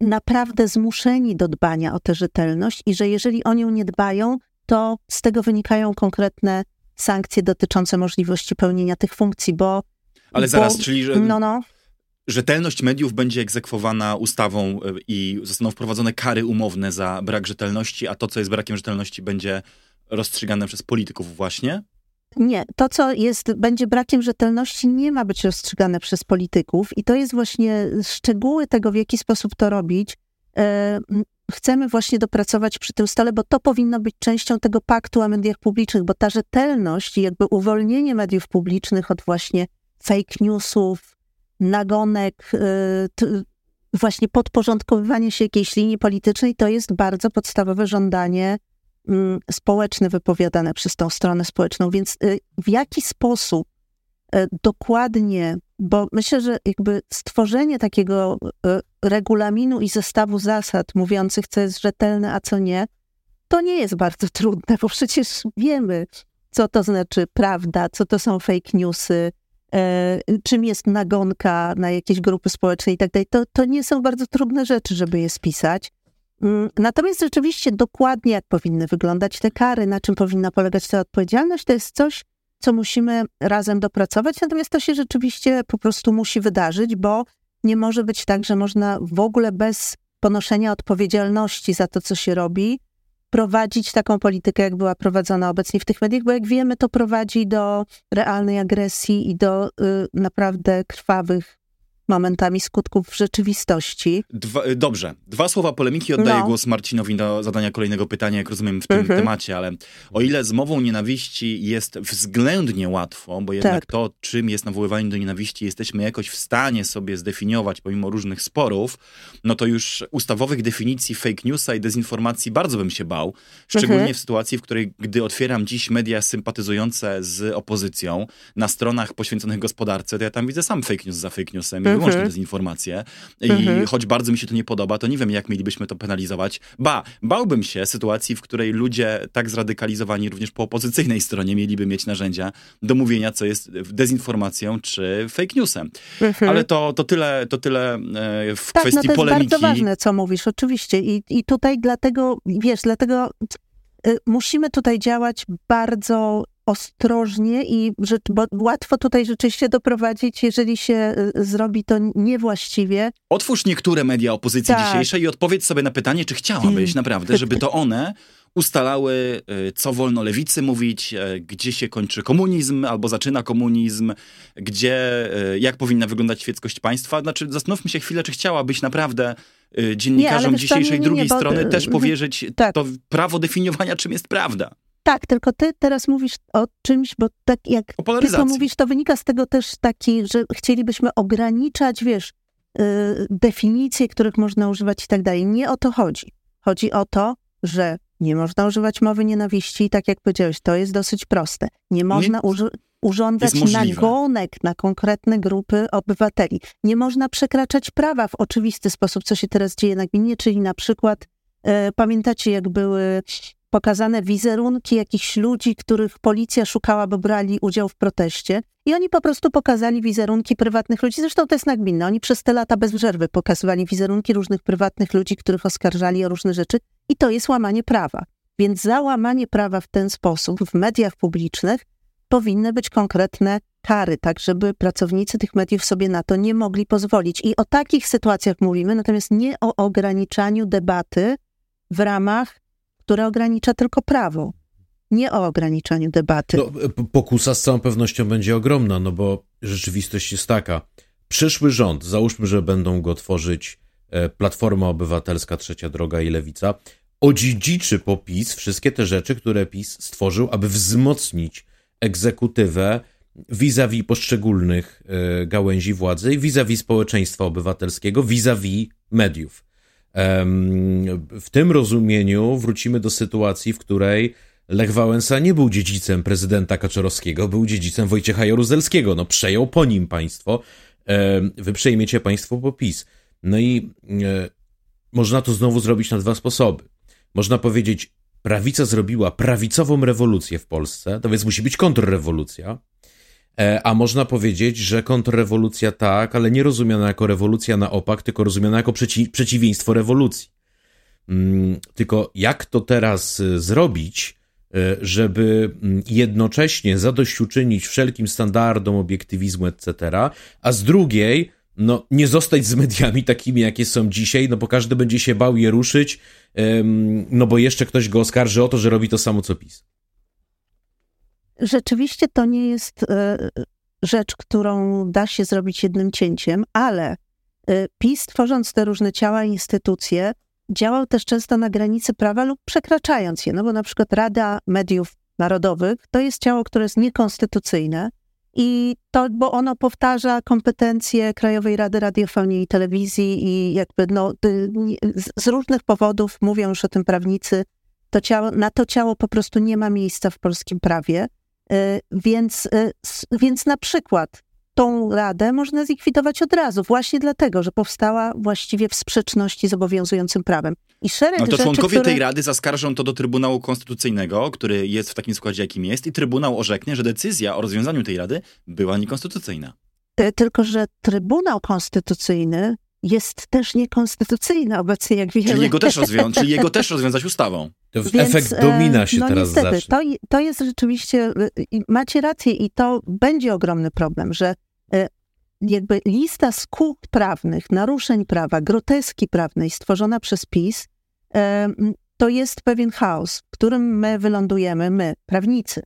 naprawdę zmuszeni do dbania o tę rzetelność i że jeżeli o nią nie dbają, to z tego wynikają konkretne sankcje dotyczące możliwości pełnienia tych funkcji, bo... Ale zaraz, czyli że rzetelność mediów będzie egzekwowana ustawą i zostaną wprowadzone kary umowne za brak rzetelności, a to, co jest brakiem rzetelności, będzie rozstrzygane przez polityków właśnie? Nie, to co będzie brakiem rzetelności nie ma być rozstrzygane przez polityków i to jest właśnie szczegóły tego, w jaki sposób to robić. Chcemy właśnie dopracować przy tym stole, bo to powinno być częścią tego paktu o mediach publicznych, bo ta rzetelność i jakby uwolnienie mediów publicznych od właśnie fake newsów, nagonek, właśnie podporządkowywanie się jakiejś linii politycznej, to jest bardzo podstawowe żądanie społeczne wypowiadane przez tą stronę społeczną, więc w jaki sposób dokładnie, bo myślę, że jakby stworzenie takiego regulaminu i zestawu zasad mówiących, co jest rzetelne, a co nie, to nie jest bardzo trudne, bo przecież wiemy, co to znaczy prawda, co to są fake newsy, czym jest nagonka na jakieś grupy społeczne i tak dalej. To nie są bardzo trudne rzeczy, żeby je spisać. Natomiast rzeczywiście dokładnie jak powinny wyglądać te kary, na czym powinna polegać ta odpowiedzialność, to jest coś, co musimy razem dopracować, natomiast to się rzeczywiście po prostu musi wydarzyć, bo nie może być tak, że można w ogóle bez ponoszenia odpowiedzialności za to, co się robi, prowadzić taką politykę, jak była prowadzona obecnie w tych mediach, bo jak wiemy, to prowadzi do realnej agresji i do naprawdę krwawych momentami skutków w rzeczywistości. Dwa słowa polemiki. Oddaję głos Marcinowi do zadania kolejnego pytania, jak rozumiem, w tym temacie, ale o ile z mową nienawiści jest względnie łatwo, bo jednak to, czym jest nawoływanie do nienawiści, jesteśmy jakoś w stanie sobie zdefiniować, pomimo różnych sporów, no to już ustawowych definicji fake newsa i dezinformacji bardzo bym się bał. Szczególnie w sytuacji, w której, gdy otwieram dziś media sympatyzujące z opozycją na stronach poświęconych gospodarce, to ja tam widzę sam fake news za fake newsem, wyłącznie dezinformację. I choć bardzo mi się to nie podoba, to nie wiem, jak mielibyśmy to penalizować. Bałbym się sytuacji, w której ludzie tak zradykalizowani również po opozycyjnej stronie mieliby mieć narzędzia do mówienia, co jest dezinformacją czy fake newsem. Ale to tyle w kwestii polemiki. To jest bardzo ważne, co mówisz, oczywiście. I tutaj dlatego musimy tutaj działać bardzo ostrożnie i bo łatwo tutaj rzeczywiście doprowadzić, jeżeli się zrobi to niewłaściwie. Otwórz niektóre media opozycji dzisiejszej i odpowiedz sobie na pytanie, czy chciałabyś naprawdę, żeby to one ustalały, co wolno lewicy mówić, gdzie się kończy komunizm albo zaczyna komunizm, jak powinna wyglądać świeckość państwa. Znaczy, zastanówmy się chwilę, czy chciałabyś naprawdę dziennikarzom dzisiejszej drugiej strony też powierzyć to prawo definiowania, czym jest prawda. Tak, tylko ty teraz mówisz o czymś, bo tak jak ty to mówisz, to wynika z tego też taki, że chcielibyśmy ograniczać, definicje, których można używać i tak dalej. Nie o to chodzi. Chodzi o to, że nie można używać mowy nienawiści i tak jak powiedziałeś, to jest dosyć proste. Nie można urządzać nagonek na konkretne grupy obywateli. Nie można przekraczać prawa w oczywisty sposób, co się teraz dzieje na gminie, czyli na przykład, pamiętacie, jak były pokazane wizerunki jakichś ludzi, których policja szukała, bo brali udział w proteście. I oni po prostu pokazali wizerunki prywatnych ludzi. Zresztą to jest nagminne. Oni przez te lata bez przerwy pokazywali wizerunki różnych prywatnych ludzi, których oskarżali o różne rzeczy. I to jest łamanie prawa. Więc za łamanie prawa w ten sposób w mediach publicznych powinny być konkretne kary, tak żeby pracownicy tych mediów sobie na to nie mogli pozwolić. I o takich sytuacjach mówimy, natomiast nie o ograniczaniu debaty w ramach, które ogranicza tylko prawo. Nie o ograniczaniu debaty. No, pokusa z całą pewnością będzie ogromna, no bo rzeczywistość jest taka. Przyszły rząd, załóżmy, że będą go tworzyć Platforma Obywatelska, Trzecia Droga i Lewica, odziedziczy po PiS wszystkie te rzeczy, które PiS stworzył, aby wzmocnić egzekutywę vis-a-vis poszczególnych gałęzi władzy, vis-a-vis społeczeństwa obywatelskiego, vis-a-vis mediów. W tym rozumieniu wrócimy do sytuacji, w której Lech Wałęsa nie był dziedzicem prezydenta Kaczorowskiego, był dziedzicem Wojciecha Jaruzelskiego. No przejął po nim państwo, wy przejmiecie państwo po PiS. No i można to znowu zrobić na dwa sposoby. Można powiedzieć, prawica zrobiła prawicową rewolucję w Polsce, to więc musi być kontrrewolucja, a można powiedzieć, że kontrrewolucja tak, ale nie rozumiana jako rewolucja na opak, tylko rozumiana jako przeciwieństwo rewolucji. Tylko jak to teraz zrobić, żeby jednocześnie zadośćuczynić wszelkim standardom, obiektywizmu, etc., a z drugiej no nie zostać z mediami takimi, jakie są dzisiaj, no bo każdy będzie się bał je ruszyć, no bo jeszcze ktoś go oskarży o to, że robi to samo, co PiS. Rzeczywiście to nie jest rzecz, którą da się zrobić jednym cięciem, ale PiS, tworząc te różne ciała i instytucje, działał też często na granicy prawa lub przekraczając je, no bo na przykład Rada Mediów Narodowych to jest ciało, które jest niekonstytucyjne, i to, bo ono powtarza kompetencje Krajowej Rady Radiofonii i Telewizji i jakby no, z różnych powodów, mówią już o tym prawnicy, to ciało, na to ciało po prostu nie ma miejsca w polskim prawie. Więc na przykład tą radę można zlikwidować od razu, właśnie dlatego, że powstała właściwie w sprzeczności z obowiązującym prawem. I szereg no to rzeczy, członkowie tej rady zaskarżą to do Trybunału Konstytucyjnego, który jest w takim składzie, jakim jest, i Trybunał orzeknie, że decyzja o rozwiązaniu tej rady była niekonstytucyjna. Tylko że Trybunał Konstytucyjny jest też niekonstytucyjny obecnie, jak wiemy. Czyli jego też rozwiązać ustawą. Więc efekt domina się teraz niestety, zacznie. To jest rzeczywiście, macie rację i to będzie ogromny problem, że jakby lista skół prawnych, naruszeń prawa, groteski prawnej stworzona przez PiS, to jest pewien chaos, w którym my wylądujemy, my, prawnicy.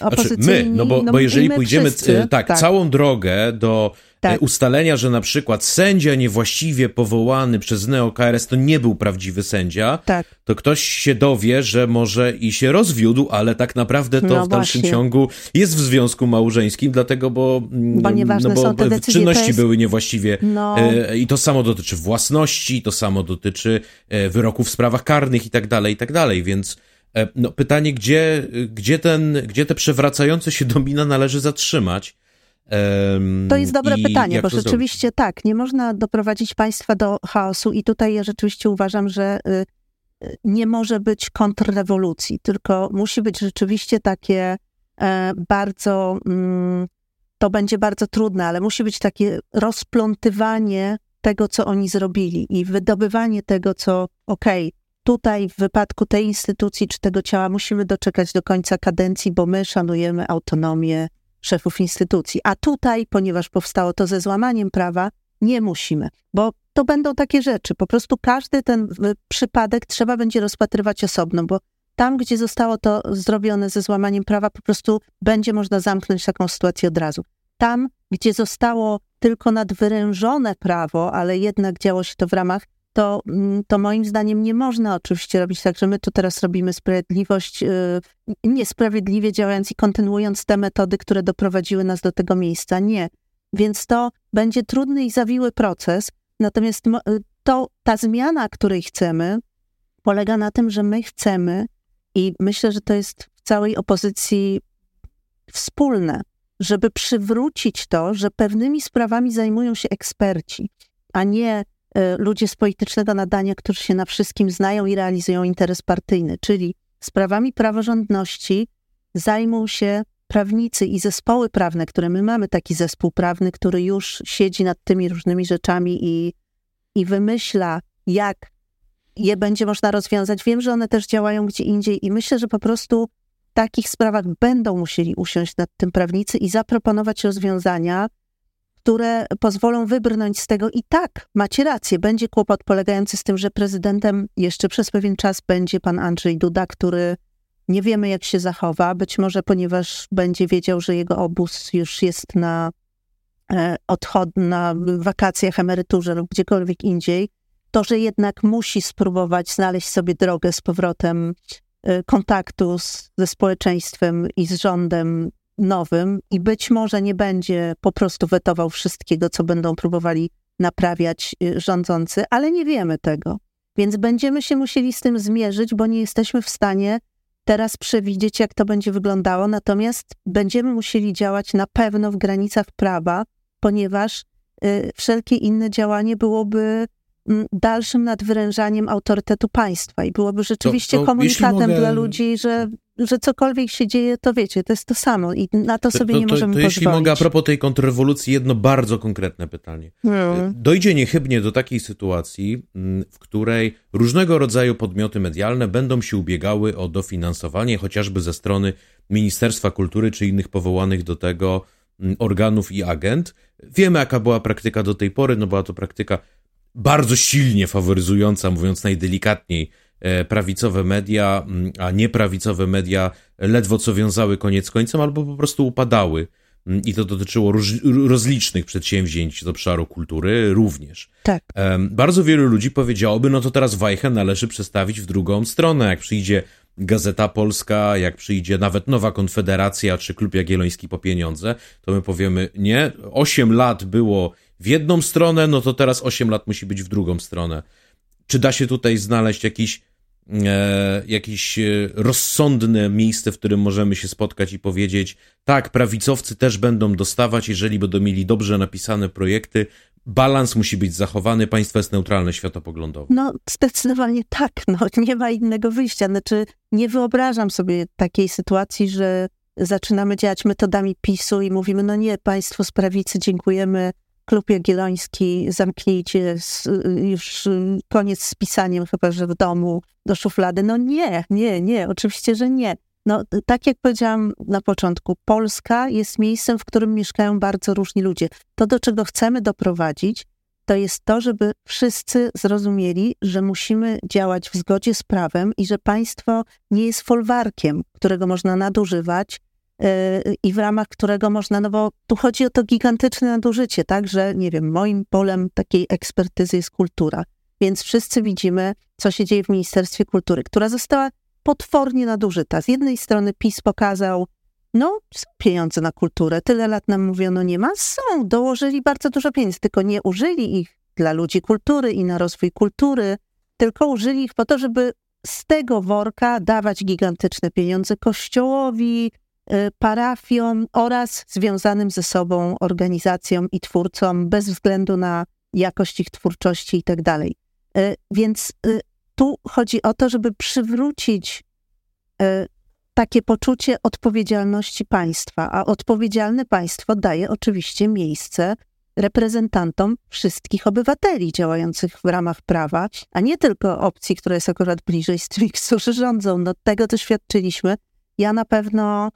Opozycyjni, bo jeżeli pójdziemy wszyscy, tak, całą drogę do ustalenia, że na przykład sędzia niewłaściwie powołany przez neo-KRS to nie był prawdziwy sędzia, to ktoś się dowie, że może i się rozwiódł, ale tak naprawdę to w dalszym ciągu jest w związku małżeńskim, dlatego, bo czynności były niewłaściwie i to samo dotyczy własności, to samo dotyczy wyroków w sprawach karnych i tak dalej, więc no, pytanie, gdzie te przewracające się domina należy zatrzymać? To jest dobre pytanie, bo rzeczywiście zrobić? Tak, nie można doprowadzić państwa do chaosu i tutaj ja rzeczywiście uważam, że nie może być kontrrewolucji, tylko musi być rzeczywiście takie bardzo, to będzie bardzo trudne, ale musi być takie rozplątywanie tego, co oni zrobili i wydobywanie tego, co tutaj w wypadku tej instytucji czy tego ciała musimy doczekać do końca kadencji, bo my szanujemy autonomię szefów instytucji. A tutaj, ponieważ powstało to ze złamaniem prawa, nie musimy, bo to będą takie rzeczy. Po prostu każdy ten przypadek trzeba będzie rozpatrywać osobno, bo tam, gdzie zostało to zrobione ze złamaniem prawa, po prostu będzie można zamknąć taką sytuację od razu. Tam, gdzie zostało tylko nadwyrężone prawo, ale jednak działo się to w ramach, to moim zdaniem nie można oczywiście robić tak, że my tu teraz robimy sprawiedliwość niesprawiedliwie działając i kontynuując te metody, które doprowadziły nas do tego miejsca. Nie. Więc to będzie trudny i zawiły proces. Natomiast ta zmiana, której chcemy, polega na tym, że my chcemy i myślę, że to jest w całej opozycji wspólne, żeby przywrócić to, że pewnymi sprawami zajmują się eksperci, a nie ludzie z politycznego nadania, którzy się na wszystkim znają i realizują interes partyjny, czyli sprawami praworządności zajmą się prawnicy i zespoły prawne, które my mamy taki zespół prawny, który już siedzi nad tymi różnymi rzeczami i wymyśla, jak je będzie można rozwiązać. Wiem, że one też działają gdzie indziej i myślę, że po prostu w takich sprawach będą musieli usiąść nad tym prawnicy i zaproponować rozwiązania, które pozwolą wybrnąć z tego. I tak, macie rację, będzie kłopot polegający z tym, że prezydentem jeszcze przez pewien czas będzie pan Andrzej Duda, który nie wiemy jak się zachowa, być może ponieważ będzie wiedział, że jego obóz już jest na odchod, na wakacjach, emeryturze lub gdziekolwiek indziej. To, że jednak musi spróbować znaleźć sobie drogę z powrotem kontaktu ze społeczeństwem i z rządem nowym i być może nie będzie po prostu wetował wszystkiego, co będą próbowali naprawiać rządzący, ale nie wiemy tego. Więc będziemy się musieli z tym zmierzyć, bo nie jesteśmy w stanie teraz przewidzieć, jak to będzie wyglądało, natomiast będziemy musieli działać na pewno w granicach prawa, ponieważ wszelkie inne działanie byłoby dalszym nadwyrężaniem autorytetu państwa i byłoby rzeczywiście to komunikatem dla ludzi, że cokolwiek się dzieje, to wiecie, to jest to samo i na to sobie nie możemy pozwolić. Jeśli mogę, a propos tej kontrrewolucji, jedno bardzo konkretne pytanie. Dojdzie niechybnie do takiej sytuacji, w której różnego rodzaju podmioty medialne będą się ubiegały o dofinansowanie, chociażby ze strony Ministerstwa Kultury czy innych powołanych do tego organów i agent. Wiemy, jaka była praktyka do tej pory, no była to praktyka bardzo silnie faworyzująca, mówiąc najdelikatniej, prawicowe media, a nieprawicowe media ledwo co wiązały koniec końcem albo po prostu upadały. I to dotyczyło rozlicznych przedsięwzięć z obszaru kultury również. Tak. Bardzo wielu ludzi powiedziałoby, no to teraz wajchę należy przestawić w drugą stronę. Jak przyjdzie Gazeta Polska, jak przyjdzie nawet Nowa Konfederacja czy Klub Jagielloński po pieniądze, to my powiemy nie, 8 lat było w jedną stronę, no to teraz 8 lat musi być w drugą stronę. Czy da się tutaj znaleźć jakieś rozsądne miejsce, w którym możemy się spotkać i powiedzieć, tak, prawicowcy też będą dostawać, jeżeli będą mieli dobrze napisane projekty, balans musi być zachowany, państwo jest neutralne światopoglądowo. No zdecydowanie tak, no nie ma innego wyjścia. Znaczy nie wyobrażam sobie takiej sytuacji, że zaczynamy działać metodami PiS-u i mówimy, no nie, państwo z prawicy dziękujemy, Klub Jagielloński, zamknijcie już koniec z pisaniem, chyba że w domu, do szuflady. No nie, oczywiście, że nie. No tak jak powiedziałam na początku, Polska jest miejscem, w którym mieszkają bardzo różni ludzie. To, do czego chcemy doprowadzić, to jest to, żeby wszyscy zrozumieli, że musimy działać w zgodzie z prawem i że państwo nie jest folwarkiem, którego można nadużywać, i w ramach którego można, no bo tu chodzi o to gigantyczne nadużycie, tak, że nie wiem, moim polem takiej ekspertyzy jest kultura, więc wszyscy widzimy, co się dzieje w Ministerstwie Kultury, która została potwornie nadużyta. Z jednej strony PiS pokazał, no są pieniądze na kulturę, tyle lat nam mówiono nie ma, są, dołożyli bardzo dużo pieniędzy, tylko nie użyli ich dla ludzi kultury i na rozwój kultury, tylko użyli ich po to, żeby z tego worka dawać gigantyczne pieniądze kościołowi, parafiom oraz związanym ze sobą organizacjom i twórcom bez względu na jakość ich twórczości i tak dalej. Więc tu chodzi o to, żeby przywrócić takie poczucie odpowiedzialności państwa, a odpowiedzialne państwo daje oczywiście miejsce reprezentantom wszystkich obywateli działających w ramach prawa, a nie tylko opcji, która jest akurat bliżej z tymi, którzy rządzą. No tego doświadczyliśmy. Ja na pewno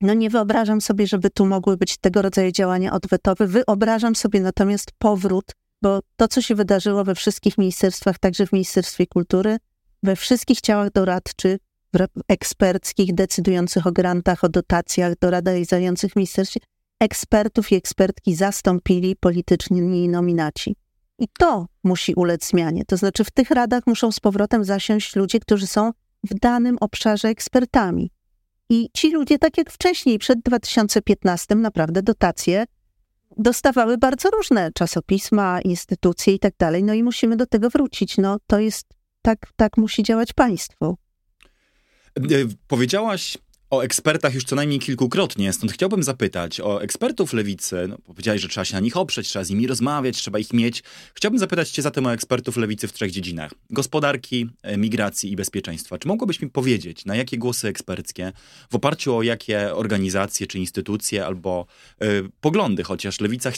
nie wyobrażam sobie, żeby tu mogły być tego rodzaju działania odwetowe. Wyobrażam sobie natomiast powrót, bo to, co się wydarzyło we wszystkich ministerstwach, także w Ministerstwie Kultury, we wszystkich ciałach doradczych, eksperckich, decydujących o grantach, o dotacjach, doradających w ministerstwie, ekspertów i ekspertki zastąpili polityczni nominaci. I to musi ulec zmianie. To znaczy w tych radach muszą z powrotem zasiąść ludzie, którzy są w danym obszarze ekspertami. I ci ludzie, tak jak wcześniej, przed 2015, naprawdę dotacje dostawały bardzo różne czasopisma, instytucje i tak dalej. No i musimy do tego wrócić. No to jest, tak musi działać państwo. Powiedziałaś o ekspertach już co najmniej kilkukrotnie, stąd chciałbym zapytać o ekspertów lewicy. No, powiedziałeś, że trzeba się na nich oprzeć, trzeba z nimi rozmawiać, trzeba ich mieć. Chciałbym zapytać cię zatem o ekspertów lewicy w trzech dziedzinach. Gospodarki, migracji i bezpieczeństwa. Czy mogłabyś mi powiedzieć, na jakie głosy eksperckie, w oparciu o jakie organizacje czy instytucje albo poglądy, chociaż lewica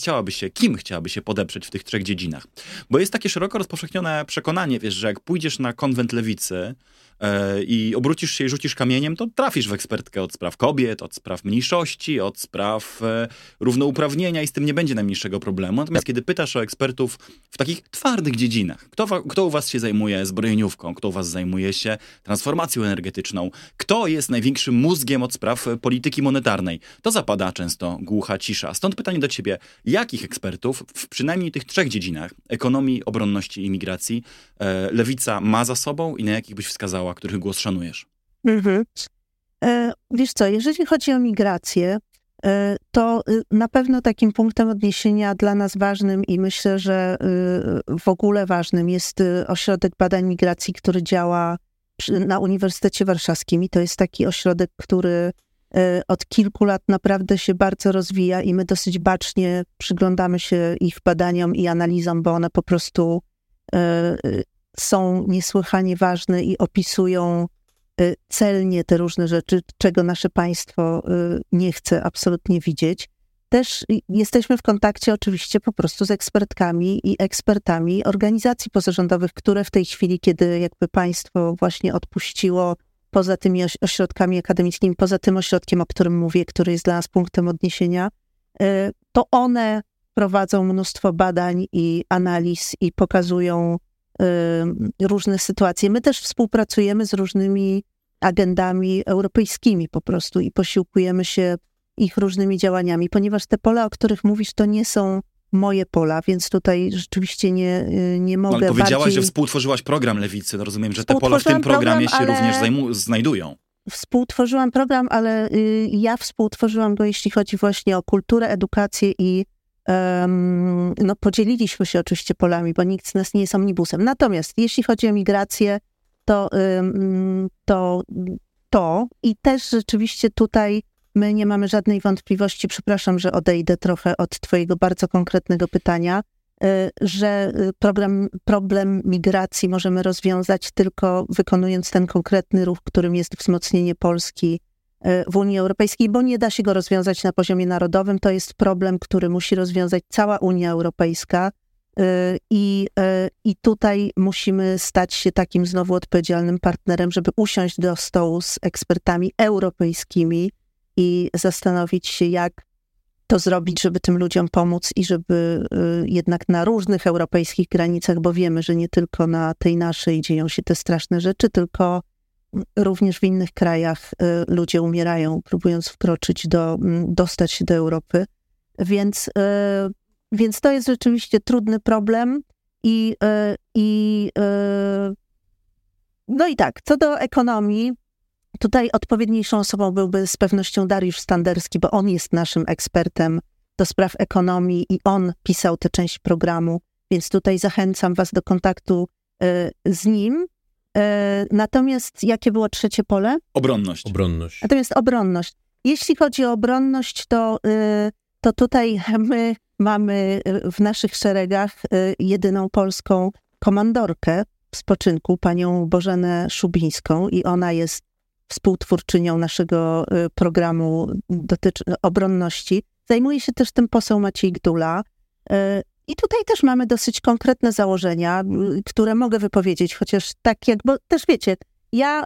kim chciałaby się podeprzeć w tych trzech dziedzinach? Bo jest takie szeroko rozpowszechnione przekonanie, wiesz, że jak pójdziesz na konwent lewicy i obrócisz się i rzucisz kamieniem, to trafisz w ekspertkę od spraw kobiet, od spraw mniejszości, od spraw równouprawnienia i z tym nie będzie najmniejszego problemu. Natomiast kiedy pytasz o ekspertów w takich twardych dziedzinach, kto u was się zajmuje zbrojeniówką, kto u was zajmuje się transformacją energetyczną, kto jest największym mózgiem od spraw polityki monetarnej, to zapada często głucha cisza. Stąd pytanie do ciebie, jakich ekspertów w przynajmniej tych trzech dziedzinach, ekonomii, obronności i migracji, lewica ma za sobą i na jakich byś wskazała, których głos szanujesz? Wiesz co, jeżeli chodzi o migrację, to na pewno takim punktem odniesienia dla nas ważnym i myślę, że w ogóle ważnym jest Ośrodek Badań Migracji, który działa na Uniwersytecie Warszawskim i to jest taki ośrodek, który od kilku lat naprawdę się bardzo rozwija i my dosyć bacznie przyglądamy się ich badaniom i analizom, bo one po prostu są niesłychanie ważne i opisują celnie te różne rzeczy, czego nasze państwo nie chce absolutnie widzieć. Też jesteśmy w kontakcie oczywiście po prostu z ekspertkami i ekspertami organizacji pozarządowych, które w tej chwili, kiedy jakby państwo właśnie odpuściło poza tymi ośrodkami akademickimi, poza tym ośrodkiem, o którym mówię, który jest dla nas punktem odniesienia, to one prowadzą mnóstwo badań i analiz i pokazują różne sytuacje. My też współpracujemy z różnymi agendami europejskimi po prostu i posiłkujemy się ich różnymi działaniami, ponieważ te pola, o których mówisz, to nie są moje pola, więc tutaj rzeczywiście nie mogę bardziej... No, powiedziałaś, że współtworzyłaś program Lewicy, no rozumiem, że te pola w tym programie również znajdują. Współtworzyłam program, ale ja współtworzyłam go, jeśli chodzi właśnie o kulturę, edukację i no podzieliliśmy się oczywiście polami, bo nikt z nas nie jest omnibusem. Natomiast jeśli chodzi o migrację, to i też rzeczywiście tutaj my nie mamy żadnej wątpliwości, przepraszam, że odejdę trochę od twojego bardzo konkretnego pytania, że problem migracji możemy rozwiązać tylko wykonując ten konkretny ruch, którym jest wzmocnienie Polski w Unii Europejskiej, bo nie da się go rozwiązać na poziomie narodowym. To jest problem, który musi rozwiązać cała Unia Europejska i tutaj musimy stać się takim znowu odpowiedzialnym partnerem, żeby usiąść do stołu z ekspertami europejskimi i zastanowić się, jak to zrobić, żeby tym ludziom pomóc i żeby jednak na różnych europejskich granicach, bo wiemy, że nie tylko na tej naszej dzieją się te straszne rzeczy, tylko również w innych krajach ludzie umierają, próbując dostać się do Europy. Więc to jest rzeczywiście trudny problem. No i tak, co do ekonomii, tutaj odpowiedniejszą osobą byłby z pewnością Dariusz Standerski, bo on jest naszym ekspertem do spraw ekonomii i on pisał tę część programu, więc tutaj zachęcam was do kontaktu z nim. Natomiast jakie było trzecie pole? Obronność. Natomiast obronność. Jeśli chodzi o obronność, to tutaj my mamy w naszych szeregach jedyną polską komandorkę w spoczynku, panią Bożenę Szubińską i ona jest współtwórczynią naszego programu obronności. Zajmuje się też tym poseł Maciej Gdula. I tutaj też mamy dosyć konkretne założenia, które mogę wypowiedzieć, chociaż tak jak, bo też wiecie, ja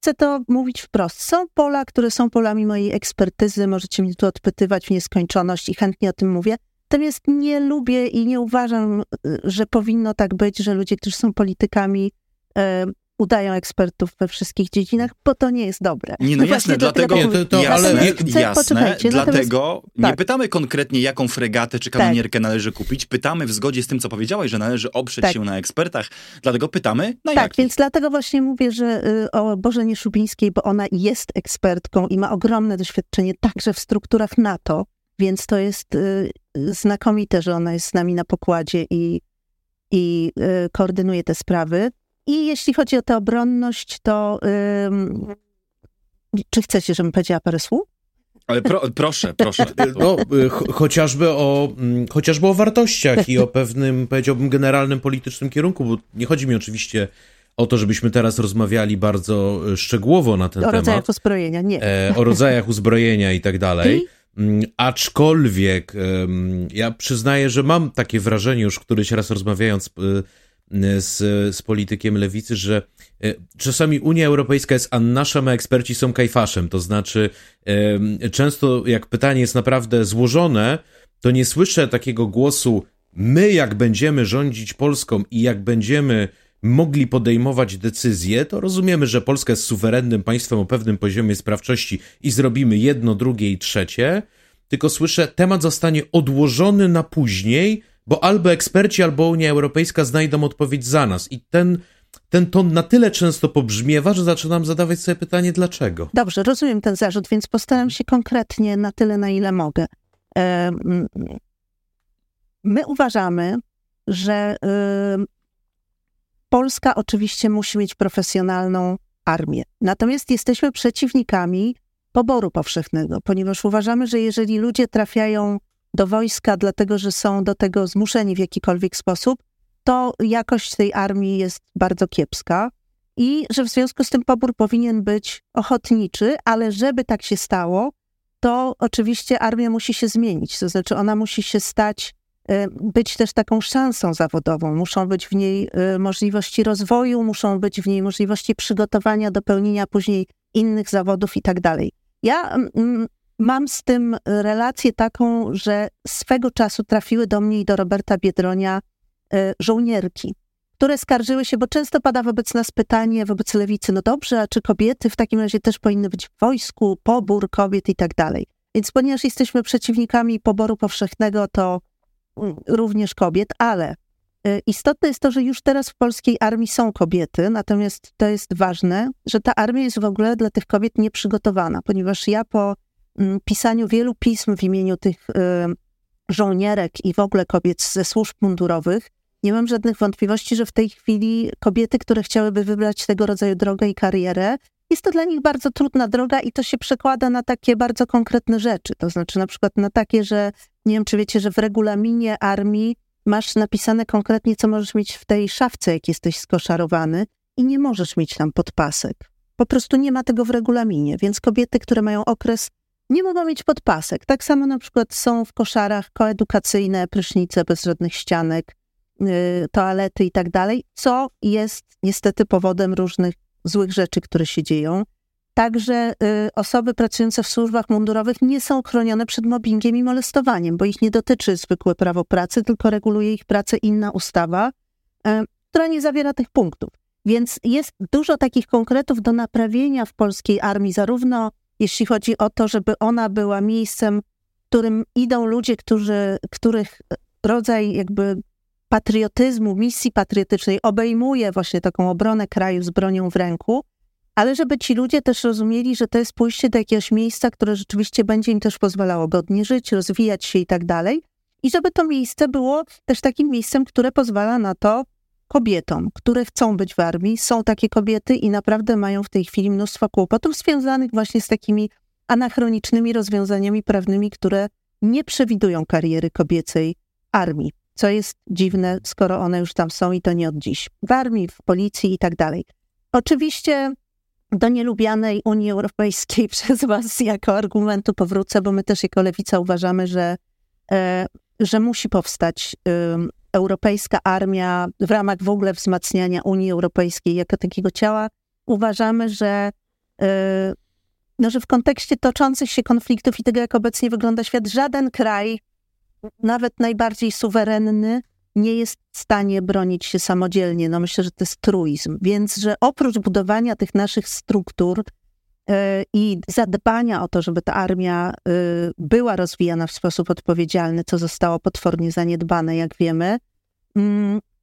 chcę to mówić wprost. Są pola, które są polami mojej ekspertyzy, możecie mnie tu odpytywać w nieskończoność i chętnie o tym mówię. Natomiast nie lubię i nie uważam, że powinno tak być, że ludzie, którzy są politykami, udają ekspertów we wszystkich dziedzinach, bo to nie jest dobre. Nie, no jasne, dlatego nie pytamy konkretnie, jaką fregatę czy kanonierkę należy kupić, pytamy w zgodzie z tym, co powiedziałaś, że należy oprzeć się na ekspertach, dlatego pytamy jakich. Więc dlatego właśnie mówię, że o Bożenie Szubińskiej, bo ona jest ekspertką i ma ogromne doświadczenie także w strukturach NATO, więc to jest znakomite, że ona jest z nami na pokładzie i koordynuje te sprawy. I jeśli chodzi o tę obronność, to Czy chcecie, żebym powiedziała parę słów? Ale proszę. No, chociażby o wartościach i o pewnym, powiedziałbym, generalnym politycznym kierunku, bo nie chodzi mi oczywiście o to, żebyśmy teraz rozmawiali bardzo szczegółowo na ten temat. O rodzajach uzbrojenia, nie. O rodzajach uzbrojenia i tak dalej. Aczkolwiek ja przyznaję, że mam takie wrażenie już któryś raz rozmawiając z politykiem lewicy, że czasami Unia Europejska jest annaszem, a eksperci są kajfaszem. To znaczy często jak pytanie jest naprawdę złożone, to nie słyszę takiego głosu: my jak będziemy rządzić Polską i jak będziemy mogli podejmować decyzje, to rozumiemy, że Polska jest suwerennym państwem o pewnym poziomie sprawczości i zrobimy jedno, drugie i trzecie, tylko słyszę, temat zostanie odłożony na później, bo albo eksperci, albo Unia Europejska znajdą odpowiedź za nas. I ten ton na tyle często pobrzmiewa, że zaczynam zadawać sobie pytanie, dlaczego. Dobrze, rozumiem ten zarzut, więc postaram się konkretnie na tyle, na ile mogę. My uważamy, że Polska oczywiście musi mieć profesjonalną armię. Natomiast jesteśmy przeciwnikami poboru powszechnego, ponieważ uważamy, że jeżeli ludzie trafiają do wojska dlatego, że są do tego zmuszeni w jakikolwiek sposób, to jakość tej armii jest bardzo kiepska i że w związku z tym pobór powinien być ochotniczy, ale żeby tak się stało, to oczywiście armia musi się zmienić. To znaczy ona musi się stać, być też taką szansą zawodową. Muszą być w niej możliwości rozwoju, muszą być w niej możliwości przygotowania do pełnienia później innych zawodów i tak dalej. Ja mam z tym relację taką, że swego czasu trafiły do mnie i do Roberta Biedronia żołnierki, które skarżyły się, bo często pada wobec nas pytanie, wobec lewicy, no dobrze, a czy kobiety w takim razie też powinny być w wojsku, pobór kobiet i tak dalej. Więc ponieważ jesteśmy przeciwnikami poboru powszechnego, to również kobiet, ale istotne jest to, że już teraz w polskiej armii są kobiety, natomiast to jest ważne, że ta armia jest w ogóle dla tych kobiet nieprzygotowana, ponieważ ja po pisaniu wielu pism w imieniu tych żołnierek i w ogóle kobiet ze służb mundurowych, nie mam żadnych wątpliwości, że w tej chwili kobiety, które chciałyby wybrać tego rodzaju drogę i karierę, jest to dla nich bardzo trudna droga i to się przekłada na takie bardzo konkretne rzeczy. To znaczy na przykład na takie, że nie wiem, czy wiecie, że w regulaminie armii masz napisane konkretnie, co możesz mieć w tej szafce, jak jesteś skoszarowany i nie możesz mieć tam podpasek. Po prostu nie ma tego w regulaminie, więc kobiety, które mają okres, nie mogą mieć podpasek. Tak samo na przykład są w koszarach koedukacyjne, prysznice bez żadnych ścianek, toalety i tak dalej, co jest niestety powodem różnych złych rzeczy, które się dzieją. Także osoby pracujące w służbach mundurowych nie są chronione przed mobbingiem i molestowaniem, bo ich nie dotyczy zwykłe prawo pracy, tylko reguluje ich pracę inna ustawa, która nie zawiera tych punktów. Więc jest dużo takich konkretów do naprawienia w polskiej armii, zarówno jeśli chodzi o to, żeby ona była miejscem, w którym idą ludzie, których rodzaj jakby patriotyzmu, misji patriotycznej obejmuje właśnie taką obronę kraju z bronią w ręku, ale żeby ci ludzie też rozumieli, że to jest pójście do jakiegoś miejsca, które rzeczywiście będzie im też pozwalało godnie żyć, rozwijać się i tak dalej. I żeby to miejsce było też takim miejscem, które pozwala na to kobietom, które chcą być w armii. Są takie kobiety i naprawdę mają w tej chwili mnóstwo kłopotów związanych właśnie z takimi anachronicznymi rozwiązaniami prawnymi, które nie przewidują kariery kobiecej armii. Co jest dziwne, skoro one już tam są i to nie od dziś. W armii, w policji i tak dalej. Oczywiście do nielubianej Unii Europejskiej przez was jako argumentu powrócę, bo my też jako lewica uważamy, że musi powstać europejska armia w ramach w ogóle wzmacniania Unii Europejskiej jako takiego ciała. Uważamy, że w kontekście toczących się konfliktów i tego, jak obecnie wygląda świat, żaden kraj, nawet najbardziej suwerenny, nie jest w stanie bronić się samodzielnie. No myślę, że to jest truizm. Więc, że oprócz budowania tych naszych struktur i zadbania o to, żeby ta armia była rozwijana w sposób odpowiedzialny, co zostało potwornie zaniedbane, jak wiemy,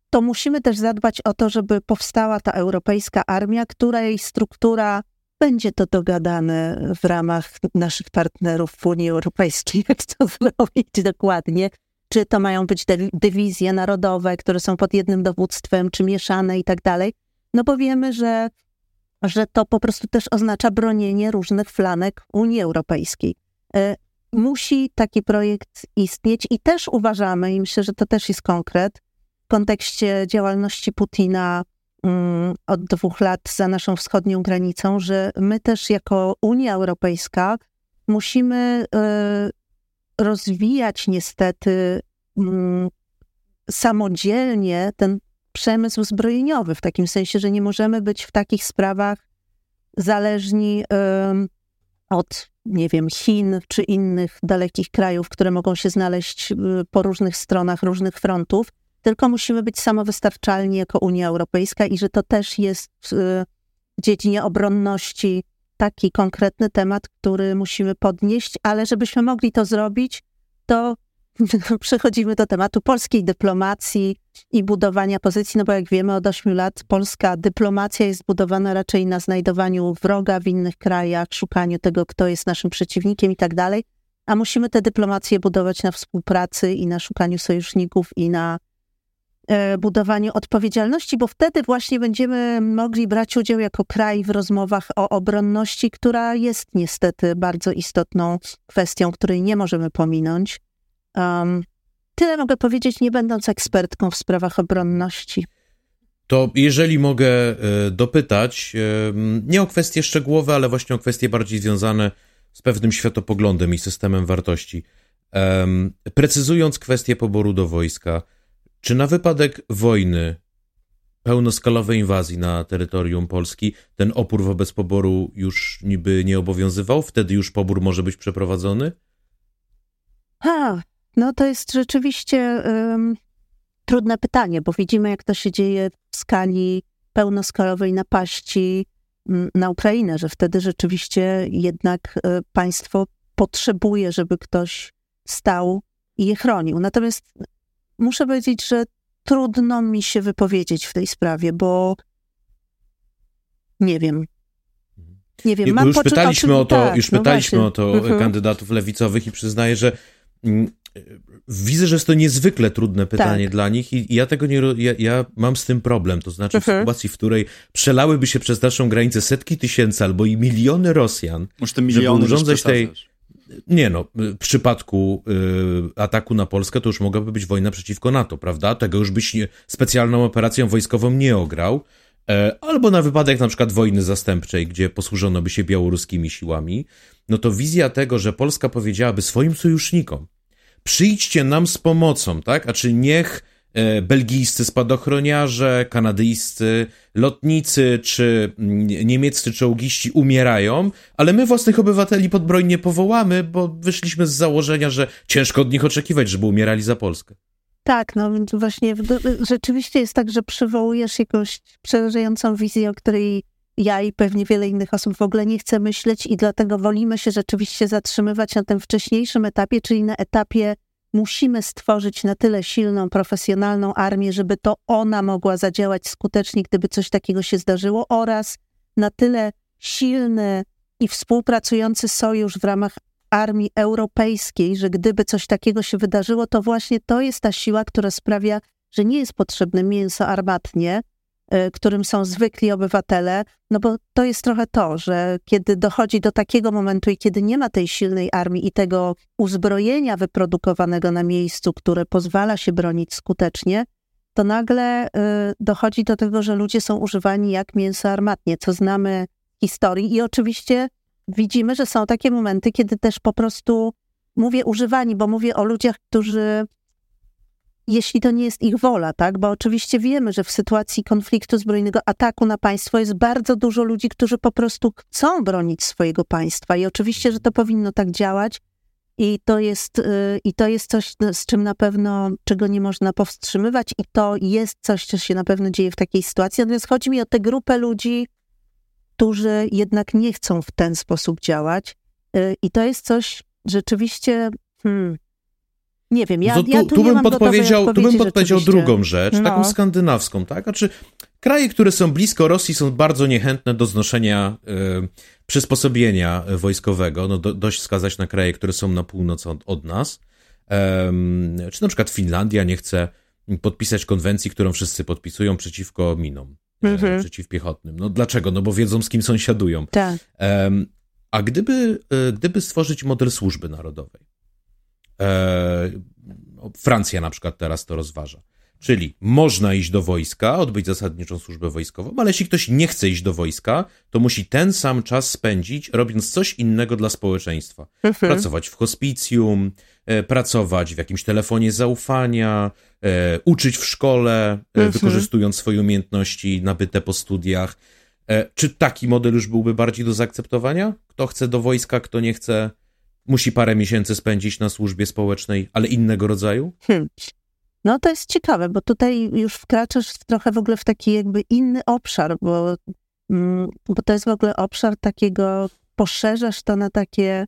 to musimy też zadbać o to, żeby powstała ta europejska armia, której struktura będzie to dogadane w ramach naszych partnerów w Unii Europejskiej, jak to zrobić dokładnie. Czy to mają być dywizje narodowe, które są pod jednym dowództwem, czy mieszane i tak dalej. No bo wiemy, że że to po prostu też oznacza bronienie różnych flanek Unii Europejskiej. Musi taki projekt istnieć i też uważamy, i myślę, że to też jest konkret, w kontekście działalności Putina od 2 lat za naszą wschodnią granicą, że my też jako Unia Europejska musimy rozwijać niestety samodzielnie ten przemysł zbrojeniowy, w takim sensie, że nie możemy być w takich sprawach zależni od, nie wiem, Chin czy innych dalekich krajów, które mogą się znaleźć po różnych stronach, różnych frontów, tylko musimy być samowystarczalni jako Unia Europejska i że to też jest w dziedzinie obronności taki konkretny temat, który musimy podnieść, ale żebyśmy mogli to zrobić, to przechodzimy do tematu polskiej dyplomacji i budowania pozycji, no bo jak wiemy od 8 lat polska dyplomacja jest budowana raczej na znajdowaniu wroga w innych krajach, szukaniu tego, kto jest naszym przeciwnikiem i tak dalej, a musimy tę dyplomację budować na współpracy i na szukaniu sojuszników i na budowaniu odpowiedzialności, bo wtedy właśnie będziemy mogli brać udział jako kraj w rozmowach o obronności, która jest niestety bardzo istotną kwestią, której nie możemy pominąć. Tyle mogę powiedzieć, nie będąc ekspertką w sprawach obronności. To jeżeli mogę dopytać, nie o kwestie szczegółowe, ale właśnie o kwestie bardziej związane z pewnym światopoglądem i systemem wartości. Precyzując kwestię poboru do wojska, czy na wypadek wojny, pełnoskalowej inwazji na terytorium Polski, ten opór wobec poboru już niby nie obowiązywał? Wtedy już pobór może być przeprowadzony? No to jest rzeczywiście trudne pytanie, bo widzimy, jak to się dzieje w skali pełnoskalowej napaści na Ukrainę, że wtedy rzeczywiście jednak państwo potrzebuje, żeby ktoś stał i je chronił. Natomiast muszę powiedzieć, że trudno mi się wypowiedzieć w tej sprawie, bo nie wiem. Nie wiem. Mam już pytaliśmy o to, tak, już pytaliśmy no o to kandydatów lewicowych i przyznaję, że widzę, że jest to niezwykle trudne pytanie dla nich i ja tego nie... Ja mam z tym problem, to znaczy w sytuacji, w której przelałyby się przez naszą granicę setki tysięcy albo i miliony Rosjan, może te miliony żeby urządzać tej... Nie no, w przypadku ataku na Polskę to już mogłaby być wojna przeciwko NATO, prawda? Tego już byś specjalną operacją wojskową nie ograł. Albo na wypadek na przykład wojny zastępczej, gdzie posłużono by się białoruskimi siłami, no to wizja tego, że Polska powiedziałaby swoim sojusznikom, przyjdźcie nam z pomocą, tak? A czy niech belgijscy spadochroniarze, kanadyjscy lotnicy czy niemieccy czołgiści umierają, ale my własnych obywateli pod broń nie powołamy, bo wyszliśmy z założenia, że ciężko od nich oczekiwać, żeby umierali za Polskę. Tak, no właśnie rzeczywiście jest tak, że przywołujesz jakąś przerażającą wizję, o której ja i pewnie wiele innych osób w ogóle nie chce myśleć i dlatego wolimy się rzeczywiście zatrzymywać na tym wcześniejszym etapie, czyli na etapie musimy stworzyć na tyle silną, profesjonalną armię, żeby to ona mogła zadziałać skutecznie, gdyby coś takiego się zdarzyło, oraz na tyle silny i współpracujący sojusz w ramach armii europejskiej, że gdyby coś takiego się wydarzyło, to właśnie to jest ta siła, która sprawia, że nie jest potrzebne mięso armatnie, którym są zwykli obywatele, no bo to jest trochę to, że kiedy dochodzi do takiego momentu i kiedy nie ma tej silnej armii i tego uzbrojenia wyprodukowanego na miejscu, które pozwala się bronić skutecznie, to nagle dochodzi do tego, że ludzie są używani jak mięso armatnie, co znamy z historii i oczywiście widzimy, że są takie momenty, kiedy też po prostu mówię używani, bo mówię o ludziach, którzy, jeśli to nie jest ich wola, tak, bo oczywiście wiemy, że w sytuacji konfliktu zbrojnego, ataku na państwo jest bardzo dużo ludzi, którzy po prostu chcą bronić swojego państwa i oczywiście, że to powinno tak działać i to jest coś, z czym na pewno, czego nie można powstrzymywać i to jest coś, co się na pewno dzieje w takiej sytuacji. Natomiast chodzi mi o tę grupę ludzi, którzy jednak nie chcą w ten sposób działać i to jest coś rzeczywiście, nie wiem, tu bym podpowiedział drugą rzecz, taką skandynawską, tak? Znaczy, kraje, które są blisko Rosji są bardzo niechętne do znoszenia przysposobienia wojskowego, no dość wskazać na kraje, które są na północ od nas, czy na przykład Finlandia nie chce podpisać konwencji, którą wszyscy podpisują przeciwko minom. przeciwpiechotnym. No dlaczego? No bo wiedzą, z kim sąsiadują. Tak. A gdyby stworzyć model służby narodowej, Francja na przykład teraz to rozważa, czyli można iść do wojska, odbyć zasadniczą służbę wojskową, ale jeśli ktoś nie chce iść do wojska, to musi ten sam czas spędzić, robiąc coś innego dla społeczeństwa. Pracować w hospicjum, pracować w jakimś telefonie zaufania, uczyć w szkole, wykorzystując swoje umiejętności nabyte po studiach. Czy taki model już byłby bardziej do zaakceptowania? Kto chce do wojska, kto nie chce, musi parę miesięcy spędzić na służbie społecznej, ale innego rodzaju? No to jest ciekawe, bo tutaj już wkraczasz trochę w ogóle w taki jakby inny obszar, bo to jest w ogóle obszar takiego, poszerzasz to na takie,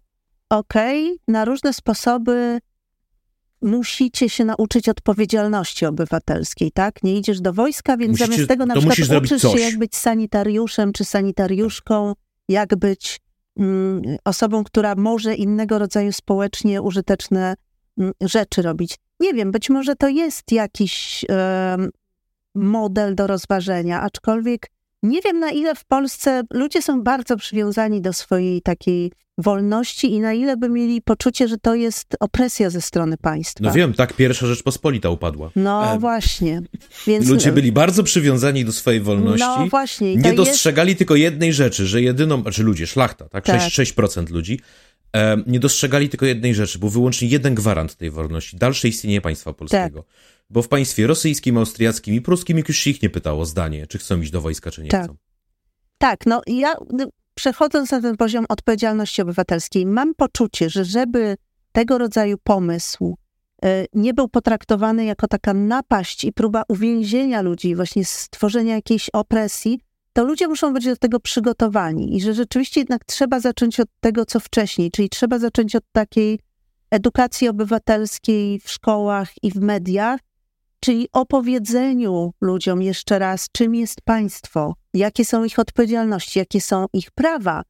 na różne sposoby musicie się nauczyć odpowiedzialności obywatelskiej, tak? Nie idziesz do wojska, więc zamiast tego na przykład uczysz się, jak być sanitariuszem czy sanitariuszką, jak być osobą, która może innego rodzaju społecznie użyteczne rzeczy robić. Nie wiem, być może to jest jakiś model do rozważenia, aczkolwiek nie wiem, na ile w Polsce ludzie są bardzo przywiązani do swojej takiej wolności i na ile by mieli poczucie, że to jest opresja ze strony państwa. No wiem, tak pierwsza Rzeczpospolita upadła. No właśnie. Więc... Ludzie byli bardzo przywiązani do swojej wolności. No właśnie. Nie dostrzegali tylko jednej rzeczy, że jedyną, znaczy ludzie, szlachta, tak? 6% ludzi. Nie dostrzegali tylko jednej rzeczy, był wyłącznie jeden gwarant tej wolności, dalsze istnienie państwa polskiego. Tak. Bo w państwie rosyjskim, austriackim i pruskim już się ich nie pytało o zdanie, czy chcą iść do wojska, czy nie chcą. Tak, no ja przechodząc na ten poziom odpowiedzialności obywatelskiej, mam poczucie, że żeby tego rodzaju pomysł nie był potraktowany jako taka napaść i próba uwięzienia ludzi, właśnie stworzenia jakiejś opresji, to ludzie muszą być do tego przygotowani i że rzeczywiście jednak trzeba zacząć od tego, co wcześniej, czyli trzeba zacząć od takiej edukacji obywatelskiej w szkołach i w mediach, czyli o powiedzeniu ludziom jeszcze raz, czym jest państwo, jakie są ich odpowiedzialności, jakie są ich prawa,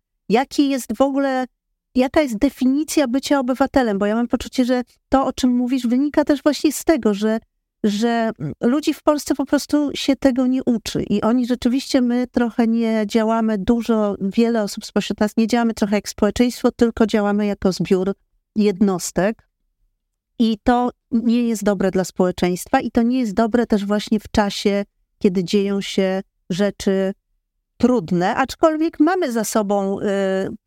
jaka jest definicja bycia obywatelem, bo ja mam poczucie, że to, o czym mówisz, wynika też właśnie z tego, że ludzi w Polsce po prostu się tego nie uczy i oni rzeczywiście, my trochę nie działamy, wiele osób spośród nas nie działamy trochę jak społeczeństwo, tylko działamy jako zbiór jednostek i to nie jest dobre dla społeczeństwa i to nie jest dobre też właśnie w czasie, kiedy dzieją się rzeczy trudne, aczkolwiek mamy za sobą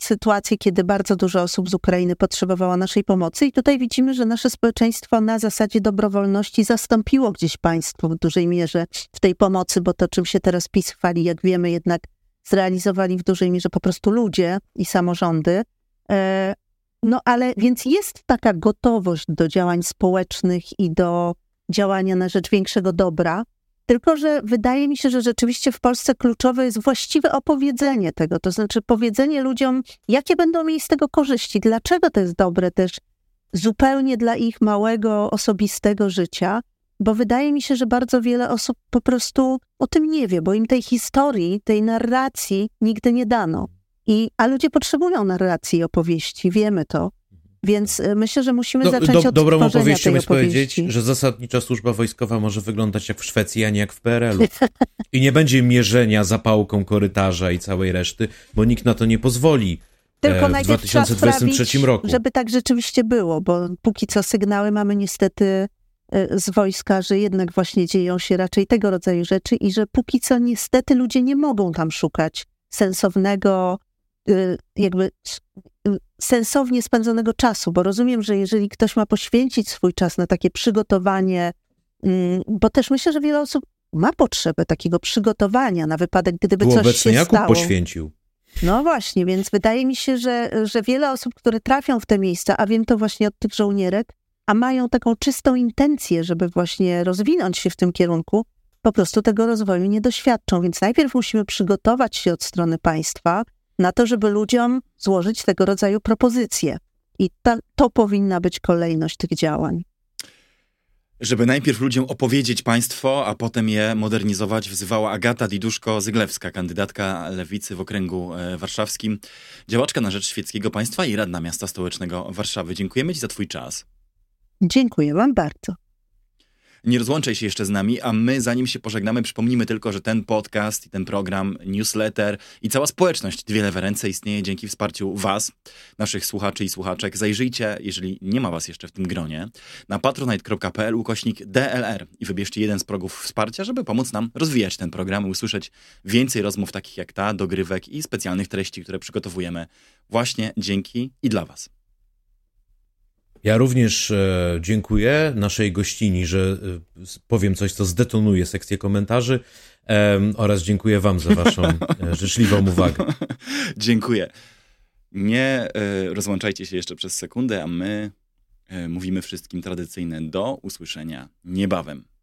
sytuację, kiedy bardzo dużo osób z Ukrainy potrzebowało naszej pomocy i tutaj widzimy, że nasze społeczeństwo na zasadzie dobrowolności zastąpiło gdzieś państwo w dużej mierze w tej pomocy, bo to, czym się teraz PiS chwali, jak wiemy, jednak zrealizowali w dużej mierze po prostu ludzie i samorządy. No ale więc jest taka gotowość do działań społecznych i do działania na rzecz większego dobra, tylko że wydaje mi się, że rzeczywiście w Polsce kluczowe jest właściwe opowiedzenie tego, to znaczy powiedzenie ludziom, jakie będą mieli z tego korzyści, dlaczego to jest dobre też zupełnie dla ich małego, osobistego życia, bo wydaje mi się, że bardzo wiele osób po prostu o tym nie wie, bo im tej historii, tej narracji nigdy nie dano. A ludzie potrzebują narracji i opowieści, wiemy to. Więc myślę, że musimy zacząć od tworzenia tej opowieści. Dobrą opowieścią jest powiedzieć, że zasadnicza służba wojskowa może wyglądać jak w Szwecji, a nie jak w PRL-u. I nie będzie mierzenia zapałką korytarza i całej reszty, bo nikt na to nie pozwoli tylko w 2023 roku. Żeby tak rzeczywiście było, bo póki co sygnały mamy niestety z wojska, że jednak właśnie dzieją się raczej tego rodzaju rzeczy i że póki co niestety ludzie nie mogą tam szukać sensownego, jakby sensownie spędzonego czasu, bo rozumiem, że jeżeli ktoś ma poświęcić swój czas na takie przygotowanie, bo też myślę, że wiele osób ma potrzebę takiego przygotowania na wypadek, gdyby coś się Jakub stało. Poświęcił. No właśnie, więc wydaje mi się, że wiele osób, które trafią w te miejsca, a wiem to właśnie od tych żołnierek, a mają taką czystą intencję, żeby właśnie rozwinąć się w tym kierunku, po prostu tego rozwoju nie doświadczą, więc najpierw musimy przygotować się od strony państwa na to, żeby ludziom złożyć tego rodzaju propozycje. I to powinna być kolejność tych działań. Żeby najpierw ludziom opowiedzieć państwo, a potem je modernizować, wzywała Agata Diduszko-Zyglewska, kandydatka Lewicy w okręgu warszawskim, działaczka na rzecz świeckiego państwa i radna miasta stołecznego Warszawy. Dziękujemy Ci za Twój czas. Dziękuję Wam bardzo. Nie rozłączaj się jeszcze z nami, a my zanim się pożegnamy, przypomnijmy tylko, że ten podcast i ten program, newsletter i cała społeczność Dwie Lewe Ręce istnieje dzięki wsparciu was, naszych słuchaczy i słuchaczek. Zajrzyjcie, jeżeli nie ma was jeszcze w tym gronie, na patronite.pl/DLR i wybierzcie jeden z progów wsparcia, żeby pomóc nam rozwijać ten program i usłyszeć więcej rozmów takich jak ta, dogrywek i specjalnych treści, które przygotowujemy właśnie dzięki i dla was. Ja również dziękuję naszej gościni, że powiem coś, co zdetonuje sekcję komentarzy oraz dziękuję wam za waszą życzliwą uwagę. Dziękuję. Nie rozłączajcie się jeszcze przez sekundę, a my mówimy wszystkim tradycyjne do usłyszenia niebawem.